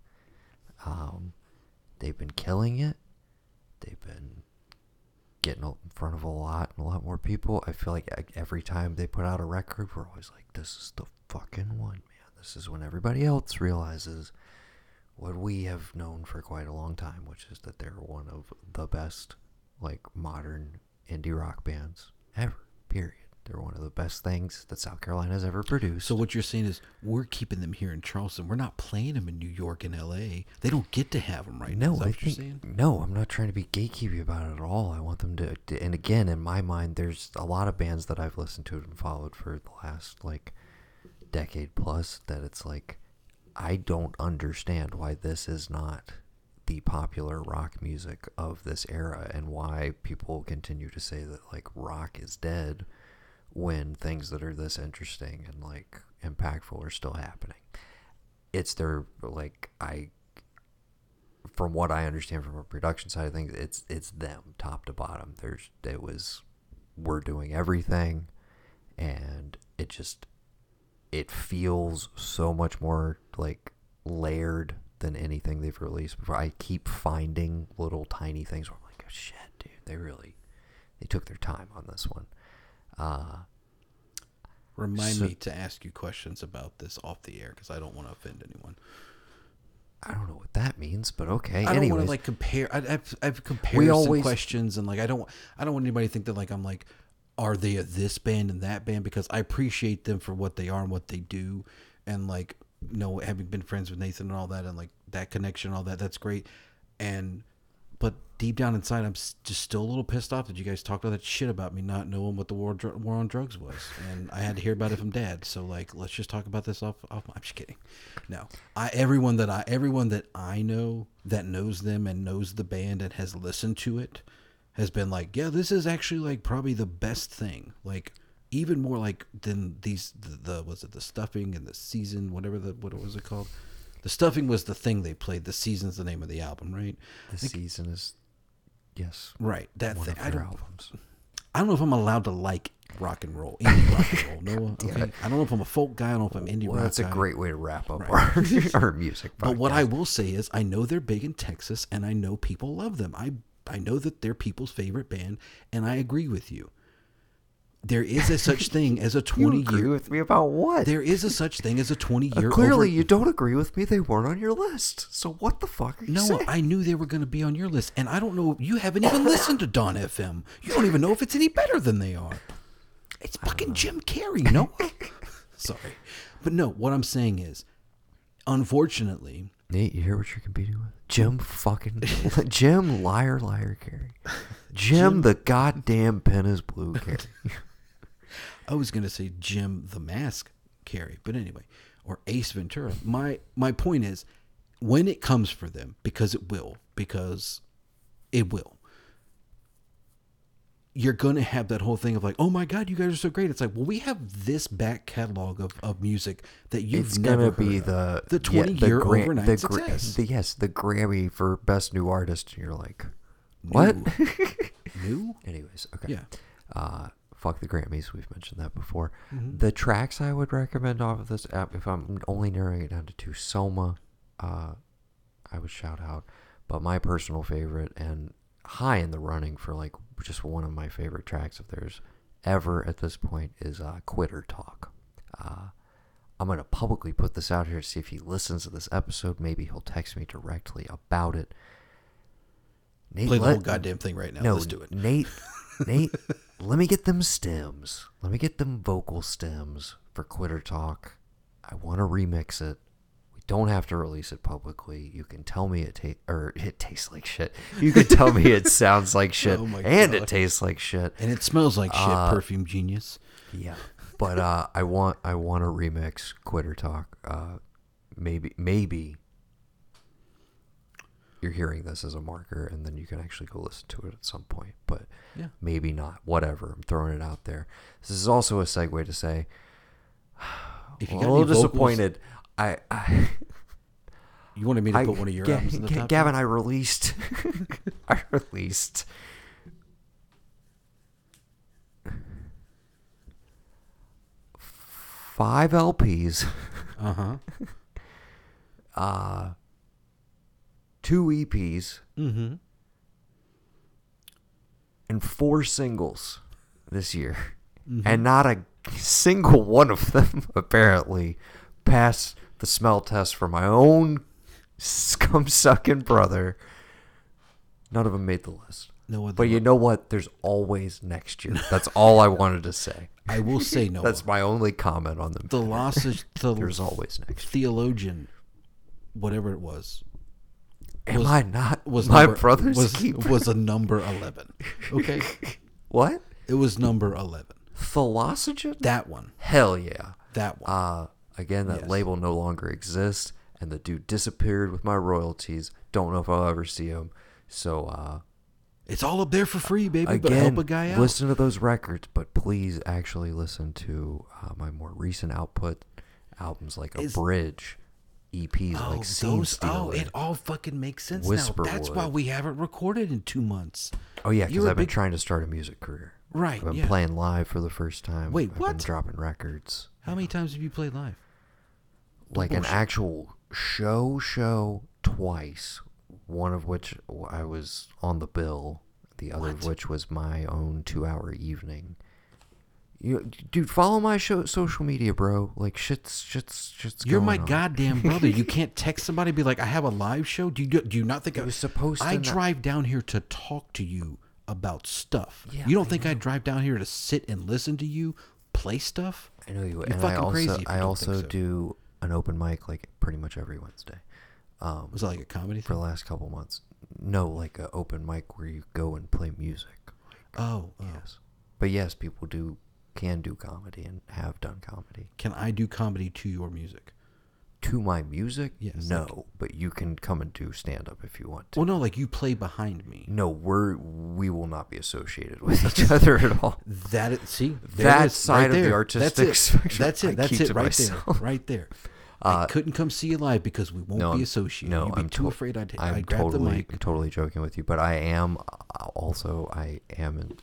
They've been killing it. They've been getting in front of a lot more people. I feel like every time they put out a record, we're always like, this is the fucking one, man. This is when everybody else realizes what we have known for quite a long time, which is that they're one of the best, like, modern indie rock bands ever, period. They're one of the best things that South Carolina has ever produced. So what you're saying is we're keeping them here in Charleston. We're not playing them in New York and L.A. They don't get to have them right now. Is that what you're saying? No, I'm not trying to be gatekeeping about it at all. I want them to... And again, in my mind, there's a lot of bands that I've listened to and followed for the last, like, decade plus that it's like... I don't understand why this is not the popular rock music of this era, and why people continue to say that, like, rock is dead when things that are this interesting and, like, impactful are still happening. It's their, like, from what I understand from a production side of things, it's them top to bottom. We're doing everything, and it just it feels so much more like layered than anything they've released before. I keep finding little tiny things where I'm like, oh, shit, dude, they took their time on this one. Remind me to ask you questions about this off the air because I don't want to offend anyone. I don't know what that means, but okay. I don't want to like compare. I've compared some questions, and like I don't want anybody to think that like I'm like, are they this band and that band? Because I appreciate them for what they are and what they do, and like, you know, having been friends with Nathan and all that, and like that connection and all that, that's great. And but deep down inside, I'm just still a little pissed off that you guys talked all that shit about me not knowing what the war on drugs was, and I had to hear about it from Dad. So like, let's just talk about this off. I'm just kidding. No, everyone that I know that knows them and knows the band and has listened to it has been like, yeah, this is actually like probably the best thing. Like even more like than the stuffing and the season, whatever what was it called? The stuffing was the thing they played. The season's the name of the album, right? The season is. Yes. Right. That one thing. I don't know if I'm allowed to like rock and roll. Indie rock and roll. No, okay. I don't know if I'm a folk guy. I don't know if I'm indie rock guy. That's a great way to wrap up our music podcast. But what I will say is I know they're big in Texas and I know people love them. I know that they're people's favorite band and I agree with you. There is a such thing as a 20-year... You agree with me about what? There is a such thing as a 20-year... Clearly, you don't agree with me. They weren't on your list. So what the fuck are you saying? No, I knew they were going to be on your list. And I don't know... You haven't even listened to Don FM. You don't even know if it's any better than they are. It's fucking Jim Carrey, no? Sorry. But no, what I'm saying is, unfortunately... Nate, you hear what you're competing with? Jim fucking... Jim Liar Liar Carrey. Jim the goddamn pen is blue Carrey. I was going to say Jim the Mask Carrey, but anyway, or Ace Ventura. My point is, when it comes for them, because it will, you're going to have that whole thing of like, oh my God, you guys are so great. It's like, well, we have this back catalog of music that you've it's never gonna be heard of. The 20-year overnight success. The Grammy for Best New Artist. And you're like, what? New? Anyways, okay. Yeah. Fuck the Grammys, we've mentioned that before. Mm-hmm. The tracks I would recommend off of this app, if I'm only narrowing it down to two, Soma, I would shout out. But my personal favorite and high in the running for like just one of my favorite tracks of theirs ever at this point is Quitter Talk. I'm going to publicly put this out here to see if he listens to this episode. Maybe he'll text me directly about it. Nate, play the whole goddamn thing right now. No, let's do it. Nate, let me get them stems. Let me get them vocal stems for Quitter Talk. I want to remix it. We don't have to release it publicly. You can tell me it tastes like shit. You can tell me it sounds like shit, and it tastes like shit, and it smells like shit. Perfume Genius. Yeah, but I want to remix Quitter Talk. Maybe. You're hearing this as a marker, and then you can actually go listen to it at some point, but yeah. Maybe not. Whatever. I'm throwing it out there. This is also a segue to say, if you got a little disappointed. I you wanted me to put one of your albums in the top. Gavin, I released. I released. Five LPs. Uh-huh. 2 EPs, mm-hmm. and 4 singles this year, mm-hmm. and not a single one of them apparently passed the smell test for my own scum-sucking brother. None of them made the list. No, but you know what? There's always next year. That's all I wanted to say. I will say no. That's my only comment on them. The loss is there's always next year. Theologian, whatever it was. Am I not? Was my brother's keeper? Was a number 11. Okay. What? It was number 11. Philosogen? That one. Hell yeah. That one. Again, that label no longer exists, and the dude disappeared with my royalties. Don't know if I'll ever see him. So, it's all up there for free, baby, again, but help a guy out. Listen to those records, but please actually listen to my more recent output albums like Abridge. EPs like Seam Stealer. Oh, it all fucking makes sense now. That's why we haven't recorded in 2 months. Oh yeah, because I've been trying to start a music career. Right. I've been playing live for the first time. Wait, I've been dropping records. How many times have you played live? Like an actual show twice, one of which I was on the bill, the other of which was my own 2-hour evening. You, dude, follow my social media, bro. Like, shit's going on. You're my goddamn brother. You can't text somebody and be like, I have a live show? Do you not think I was supposed to? I drive down here to talk to you about stuff. Yeah, you don't think I drive down here to sit and listen to you play stuff? I know you would. You're fucking crazy. I also do an open mic, like, pretty much every Wednesday. Was it like a comedy thing? For the last couple months. No, like an open mic where you go and play music. Like, oh. Yes. But yes, people can do comedy and have done comedy. Can I do comedy to your music? To my music? Yes. No, like, but you can come and do stand-up if you want to. Well, no, like you play behind me. No, we will not be associated with each other at all. That side of the artistic spectrum. That's it. Right there. I couldn't come see you live because we won't be associated. No, I'm too afraid I'd grab the mic. I'm totally joking with you, but I am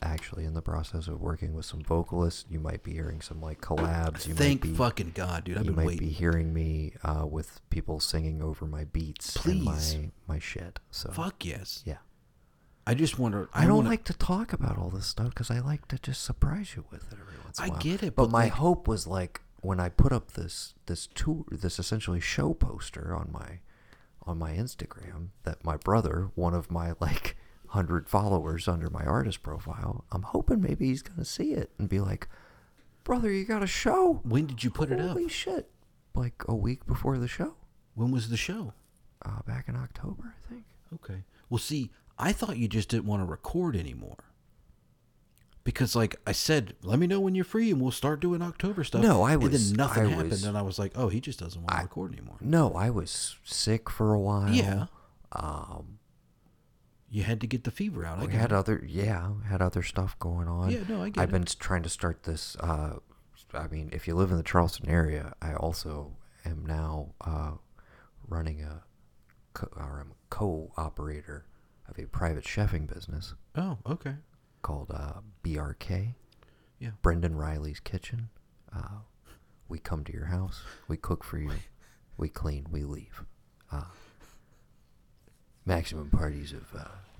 actually in the process of working with some vocalists. You might be hearing some like collabs. Thank fucking God, dude. I've been waiting. You might be hearing me with people singing over my beats and my shit. So fuck yes. Yeah. I just wonder. I don't like to talk about all this stuff because I like to just surprise you with it every once in a while. I get it, but my hope was like, when I put up this tour, this essentially show poster on my Instagram, that my brother, one of my like 100 followers under my artist profile, I'm hoping maybe he's gonna see it and be like, "Brother, you got a show." When did you put it up? Holy shit! Like a week before the show. When was the show? Back in October, I think. Okay. Well, see, I thought you just didn't want to record anymore. Because, like I said, let me know when you're free and we'll start doing October stuff. No, and then nothing happened, and I was like, oh, he just doesn't want to record anymore. No, I was sick for a while. Yeah. You had to get the fever out. I had other stuff going on. Yeah, no, I get it. I've been trying to start this. I mean, if you live in the Charleston area, I also am now running I'm a co-operator of a private chefing business. Oh, okay. Called BRK, yeah, Brendan Riley's Kitchen. We come to your house, we cook for you, we clean, we leave. Maximum parties of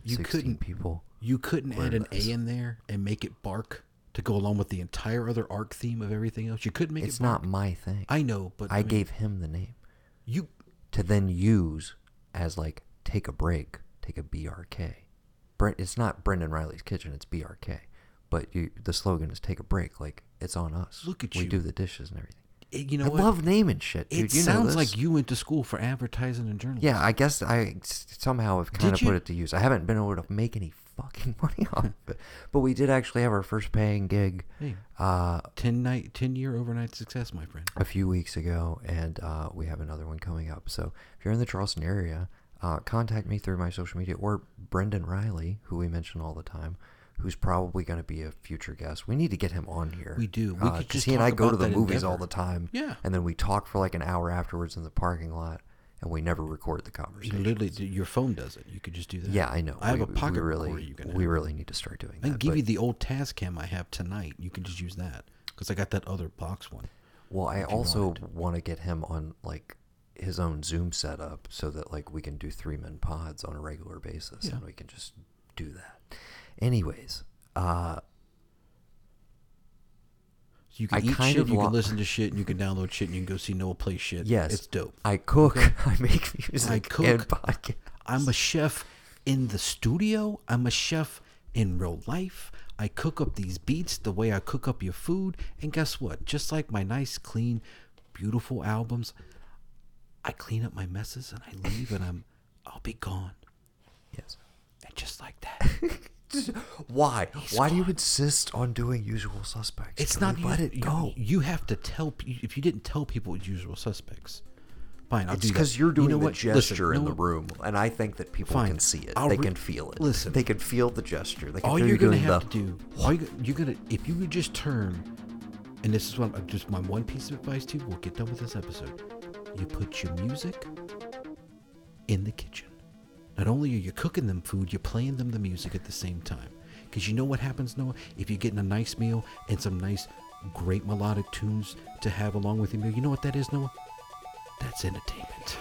16 people. You couldn't add an A in there and make it bark to go along with the entire other arc theme of everything else. You couldn't make it bark. It's not my thing. I know, but I mean, gave him the name. You to then use as like take a break, take a BRK. It's not Brendan Riley's Kitchen, it's BRK. But the slogan is take a break. Like, it's on us. Look at you. We do the dishes and everything. You know, I love naming shit, dude. It sounds like you went to school for advertising and journalism. Yeah, I guess I somehow have kind of put it to use. I haven't been able to make any fucking money off of it. But we did actually have our first paying gig. Hey, 10-year overnight success, my friend. A few weeks ago, and we have another one coming up. So if you're in the Charleston area, contact me through my social media or Brendan Riley, who we mention all the time, who's probably going to be a future guest. We need to get him on here. We do. Because he and I go to the movies all the time. Yeah. And then we talk for like an hour afterwards in the parking lot, and we never record the conversation. Literally, your phone does it. You could just do that. Yeah, I know. I have a pocket recorder you can have. We really need to start doing that. I can give you the old Tascam I have tonight. You can just use that because I got that other box one. Well, I also want to get him on like his own Zoom setup so that like we can do 3-man pods on a regular basis, yeah, and we can just do that. Anyways, so you can eat shit, you can listen to shit, and you can download shit, and you can go see Noah play shit. Yes, it's dope. I cook, okay? I make music, I cook, and podcasts. I'm a chef in the studio. I'm a chef in real life. I cook up these beats the way I cook up your food, and guess what? Just like my nice, clean, beautiful albums, I clean up my messes and I leave and I'll be gone. Yes. And just like that. Why? Why do you insist on doing Usual Suspects? It's not even, let it go. You have to tell. If you didn't tell people it's Usual Suspects, fine, I'll do that. It's because you're doing the gesture in the room, and I think that people can see it. They can feel it. Listen, they can feel the gesture. All you're going to have to do, if you would just turn, and this is just my one piece of advice to you, we'll get done with this episode. You put your music in the kitchen. Not only are you cooking them food, you're playing them the music at the same time. Because you know what happens, Noah? If you're getting a nice meal and some nice great melodic tunes to have along with him. You know what that is, Noah? That's entertainment.